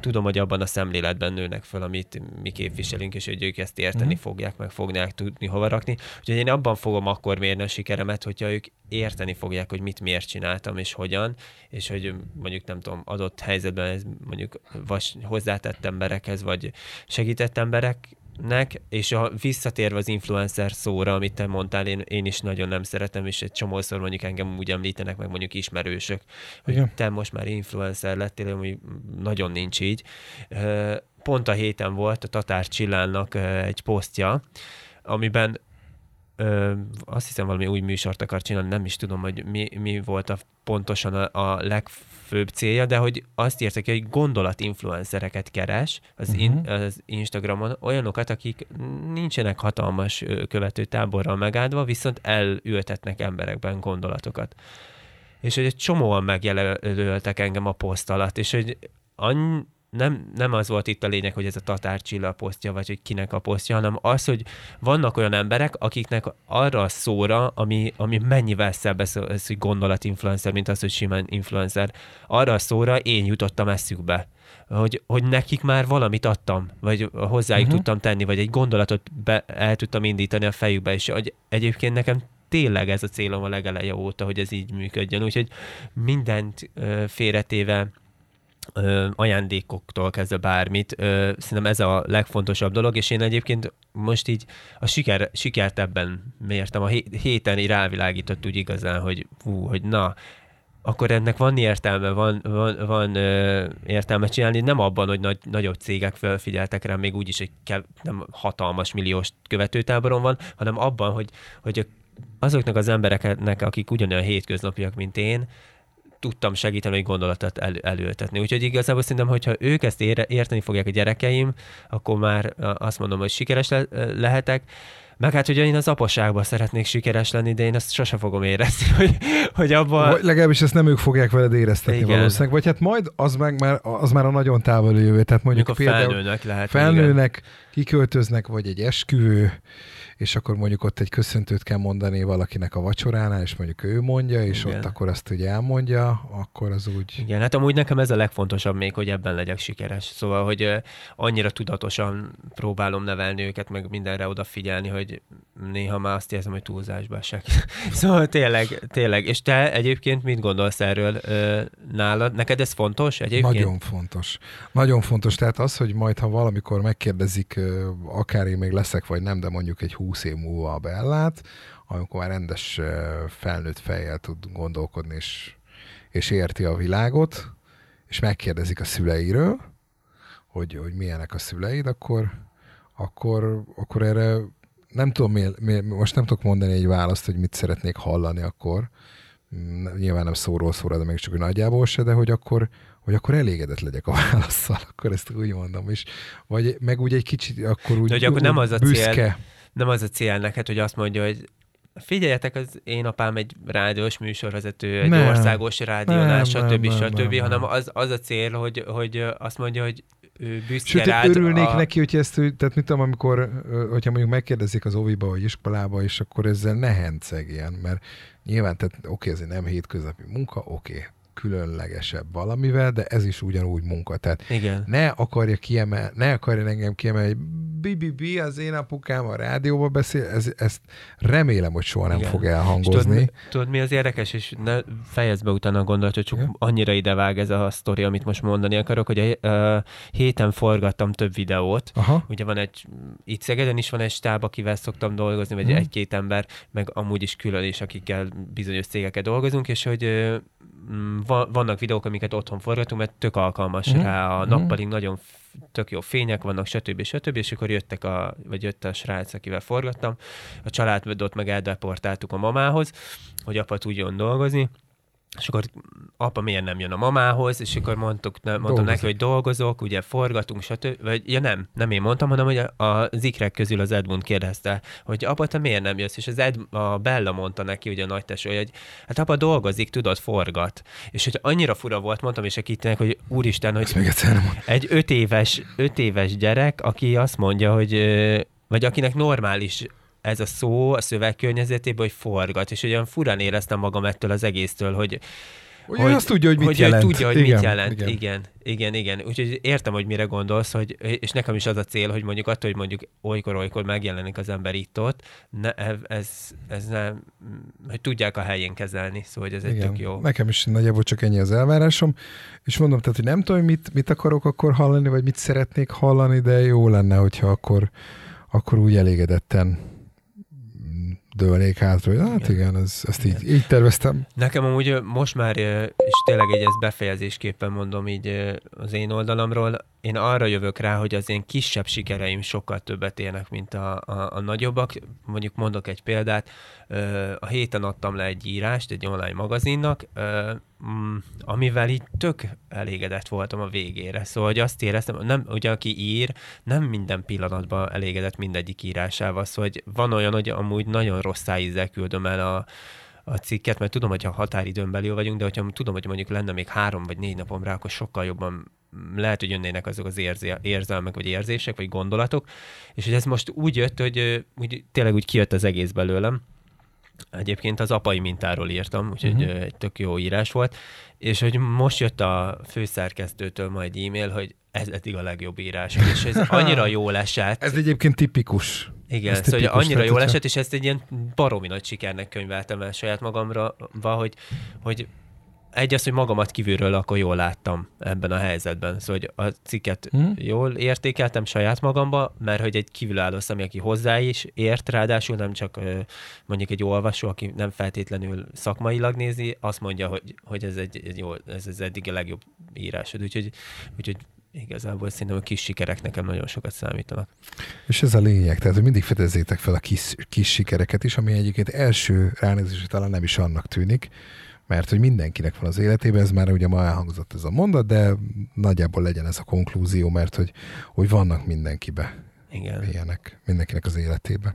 tudom, hogy abban a szemléletben nőnek föl, amit mi képviselünk, és hogy ők ezt érteni fogják, meg fogják tudni hova rakni. Úgyhogy én abban fogom akkor mérni a sikeremet, hogyha ők érteni fogják, hogy mit miért csináltam, és hogyan, és hogy mondjuk nem tudom, adott helyzetben ez mondjuk vas, hozzátett emberekhez, vagy segített embereknek, és a, visszatérve az influencer szóra, amit te mondtál, én, én is nagyon nem szeretem, és egy csomószor mondjuk engem úgy említenek, meg mondjuk ismerősök, igen, hogy te most már influencer lettél, hogy nagyon nincs így. Pont a héten volt a Tatár Csillának egy posztja, amiben Ö, azt hiszem valami új műsort akar csinálni, nem is tudom, hogy mi, mi volt a, pontosan a, a legfőbb célja, de hogy azt írta ki, hogy gondolatinfluencereket keres az, uh-huh. in, az Instagramon, olyanokat, akik nincsenek hatalmas követőtáborral megáldva, viszont elültetnek emberekben gondolatokat. És hogy egy csomóan megjelöltek engem a poszt alatt, és hogy annyi, Nem, nem az volt itt a lényeg, hogy ez a Tatár Csilla posztja, vagy hogy kinek a posztja, hanem az, hogy vannak olyan emberek, akiknek arra a szóra, ami, ami mennyivel szebb ez, ez, hogy gondolatinfluencer, mint az, hogy simán influencer, arra a szóra én jutottam eszükbe. Hogy, hogy nekik már valamit adtam, vagy hozzájuk uh-huh. tudtam tenni, vagy egy gondolatot be, el tudtam indítani a fejükbe, és hogy egyébként nekem tényleg ez a célom a legeleje óta, hogy ez így működjön. Úgyhogy mindent uh, félretéve Ö, ajándékoktól kezdve bármit. Ö, szerintem ez a legfontosabb dolog, és én egyébként most így a siker, sikert ebben mértem. A héten így rávilágított úgy igazán, hogy hú, hogy na, akkor ennek van értelme, van, van, van ö, értelme csinálni, nem abban, hogy nagy, nagyobb cégek felfigyeltek rá, még úgyis egy kev, nem hatalmas milliós követőtáboron van, hanem abban, hogy, hogy azoknak az embereknek, akik ugyanolyan hétköznapiak, mint én, tudtam segíteni, hogy gondolatot el, elültetni. Úgyhogy igazából szerintem, hogyha ők ezt ére, érteni fogják a gyerekeim, akkor már azt mondom, hogy sikeres le, lehetek. Meg hát, hogy én az apaságban szeretnék sikeres lenni, de én azt sose fogom érezni, hogy, hogy abban... Vagy legalábbis ezt nem ők fogják veled éreztetni, igen, valószínűleg. Vagy hát majd az, meg már, az már a nagyon távoli jövő. Tehát mondjuk a felnőnek lehet. Felnőnek, igen, kiköltöznek, vagy egy esküvő, és akkor mondjuk ott egy köszöntőt kell mondani valakinek a vacsoránál, és mondjuk ő mondja, és igen, ott akkor azt ugye elmondja, akkor az úgy... Igen, hát amúgy nekem ez a legfontosabb még, hogy ebben legyek sikeres. Szóval, hogy annyira tudatosan próbálom nevelni őket, meg mindenre odafigyelni, hogy néha már azt érzem, hogy túlzásba se. Szóval tényleg, tényleg. És te egyébként mit gondolsz erről nálad? Neked ez fontos egyébként? Nagyon fontos. Nagyon fontos. Tehát az, hogy majd, ha valamikor megkérdezik, akár én még leszek, vagy nem, de mondjuk egy húsz év múlva a Bellát, amikor már rendes felnőtt fejjel tud gondolkodni, és, és érti a világot, és megkérdezik a szüleiről, hogy, hogy milyenek a szüleid, akkor, akkor, akkor erre nem tudom, mi, mi, most nem tudok mondani egy választ, hogy mit szeretnék hallani akkor. Nyilván nem szóról szóra, de még csak nagyjából se, de hogy akkor, hogy akkor elégedett legyek a válasszal, akkor ezt úgy mondom is. Vagy meg úgy egy kicsit, akkor úgy, de, hogy akkor nem úgy az a büszke. Cél, nem az a cél neked, hogy azt mondja, hogy figyeljetek, az én apám egy rádiós műsorvezető, egy nem, országos rádiónál, stb. stb. Hanem az, az a cél, hogy, hogy azt mondja, hogy ő büszke rád. Sőt, örülnék a... neki, hogy ezt, tehát mit tudom, amikor, hogyha mondjuk megkérdezik az óviba, vagy iskolába, és akkor ezzel ne henceg ilyen, mert nyilván, tehát oké, ez nem hétköznapi munka, oké, különlegesebb valamivel, de ez is ugyanúgy munka. Tehát igen, ne akarja kiemel, ne akarja engem kiemelni, hogy bi-bi-bi, az én apukám a rádióban beszél, ez, ezt remélem, hogy soha nem igen, fog elhangozni. Tudod, tudod, mi az érdekes, és ne fejezd be utána a gondolat, hogy csak igen, annyira idevág ez a sztori, amit most mondani akarok, hogy a, a héten forgattam több videót. Aha. Ugye van egy, itt Szegeden is van egy stáb, akivel szoktam dolgozni, vagy hmm. egy-két ember, meg amúgy is külön is, akikkel bizonyos cégekkel dolgozunk, és hogy vannak videók, amiket otthon forgatunk, mert tök alkalmas mm. rá, a nappalink mm. nagyon tök jó fények vannak, stb. stb. És akkor jöttek a, vagy jött a srác, akivel forgattam, a családot meg eldeportáltuk a mamához, hogy apa tudjon dolgozni, és akkor apa miért nem jön a mamához, és akkor mondtuk, ne, mondtam dolgozik neki, hogy dolgozok, ugye forgatunk, stb. Vagy, ja nem, nem én mondtam, hanem hogy az ikrek közül az Edmund kérdezte, hogy apa, te miért nem jössz? És az Ed, a Bella mondta neki, ugye a nagytesó, hogy hát apa dolgozik, tudod, forgat. És hogy annyira fura volt, mondtam is a Kittinek, hogy úristen, hogy egy öt éves, öt éves gyerek, aki azt mondja, hogy, vagy akinek normális ez a szó a szövegkörnyezetében, hogy forgat, és olyan furán éreztem magam ettől az egésztől, hogy Ugye hogy azt tudja, hogy mit hogy jelent. Tudja, hogy igen, mit jelent. Igen, igen, igen. igen. Úgyhogy értem, hogy mire gondolsz, hogy, és nekem is az a cél, hogy mondjuk attól, hogy mondjuk olykor-olykor megjelenik az ember itt-ott, ne, ez, ez nem, hogy tudják a helyén kezelni, szóval hogy ez igen, egy tök jó. Nekem is nagyjából csak ennyi az elvárásom, és mondom, tehát, hogy nem tudom, mit, mit akarok akkor hallani, vagy mit szeretnék hallani, de jó lenne, hogyha akkor, akkor úgy elégedetten dőlnék hátra, hogy hát igen, igen ez, ezt igen. Így, így terveztem. Nekem amúgy most már, és tényleg egy ezt befejezésképpen mondom így az én oldalamról, én arra jövök rá, hogy az én kisebb sikereim sokkal többet érnek, mint a, a, a nagyobbak. Mondjuk mondok egy példát, a héten adtam le egy írást egy online magazinnak, amivel így tök elégedett voltam a végére. Szóval, hogy azt éreztem, nem, ugye aki ír, nem minden pillanatban elégedett mindegyik írásával. Szóval, hogy van olyan, hogy amúgy nagyon rossz szájízzel küldöm el a a cikket, mert tudom, hogyha határidőn belül vagyunk, de hogyha tudom, hogy mondjuk lenne még három vagy négy napom rá, akkor sokkal jobban lehet, hogy jönnének azok az érzi- érzelmek, vagy érzések, vagy gondolatok, és hogy ez most úgy jött, hogy úgy, tényleg úgy kijött az egész belőlem. Egyébként az apai mintáról írtam, úgyhogy uh-huh. egy tök jó írás volt, és hogy most jött a főszerkesztőtől majd e-mail, hogy ez eddig a legjobb írás, és ez annyira jól esett. Ez egyébként tipikus. Igen, ez szóval tipikus, annyira jól esett, és ezt egy ilyen baromi nagy sikernek könyveltem el saját magamra, hogy, hogy egy az, hogy magamat kívülről akkor jól láttam ebben a helyzetben. Szóval hogy a cikket hmm. jól értékeltem saját magamba, mert hogy egy kívülálló személy, aki hozzá is ért, ráadásul nem csak mondjuk egy olvasó, aki nem feltétlenül szakmailag nézi, azt mondja, hogy, hogy ez, egy, egy jó, ez az eddig a legjobb írásod. Úgyhogy, úgyhogy igazából szerintem a kis sikerek nekem nagyon sokat számítanak. És ez a lényeg, tehát hogy mindig fedezzétek fel a kis, kis sikereket is, ami egyébként első ránézésre talán nem is annak tűnik, mert hogy mindenkinek van az életében, ez már ugye ma elhangzott ez a mondat, de nagyjából legyen ez a konklúzió, mert hogy, hogy vannak mindenkibe. Igen. Ilyenek, mindenkinek az életében.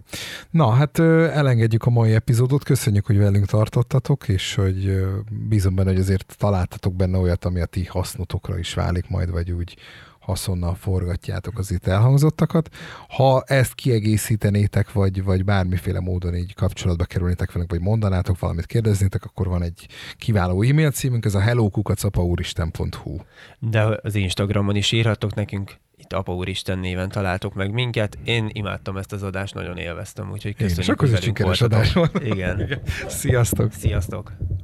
Na, hát elengedjük a mai epizódot, köszönjük, hogy velünk tartottatok, és hogy bízom benne, hogy azért találtatok benne olyat, ami a ti hasznotokra is válik majd, vagy úgy haszonnal forgatjátok az itt elhangzottakat. Ha ezt kiegészítenétek, vagy, vagy bármiféle módon így kapcsolatba kerülnétek velünk, vagy mondanátok valamit, kérdeznétek, akkor van egy kiváló e-mail címünk, ez a hello kukac apa úristen pont hu. De az Instagramon is írhattok nekünk, itt Apa Úristen néven találtok meg minket. Én imádtam ezt az adást, nagyon élveztem, úgyhogy köszönjük. És akkor ez egy sikeres adás volt. Igen. Igen. Sziasztok! Sziasztok!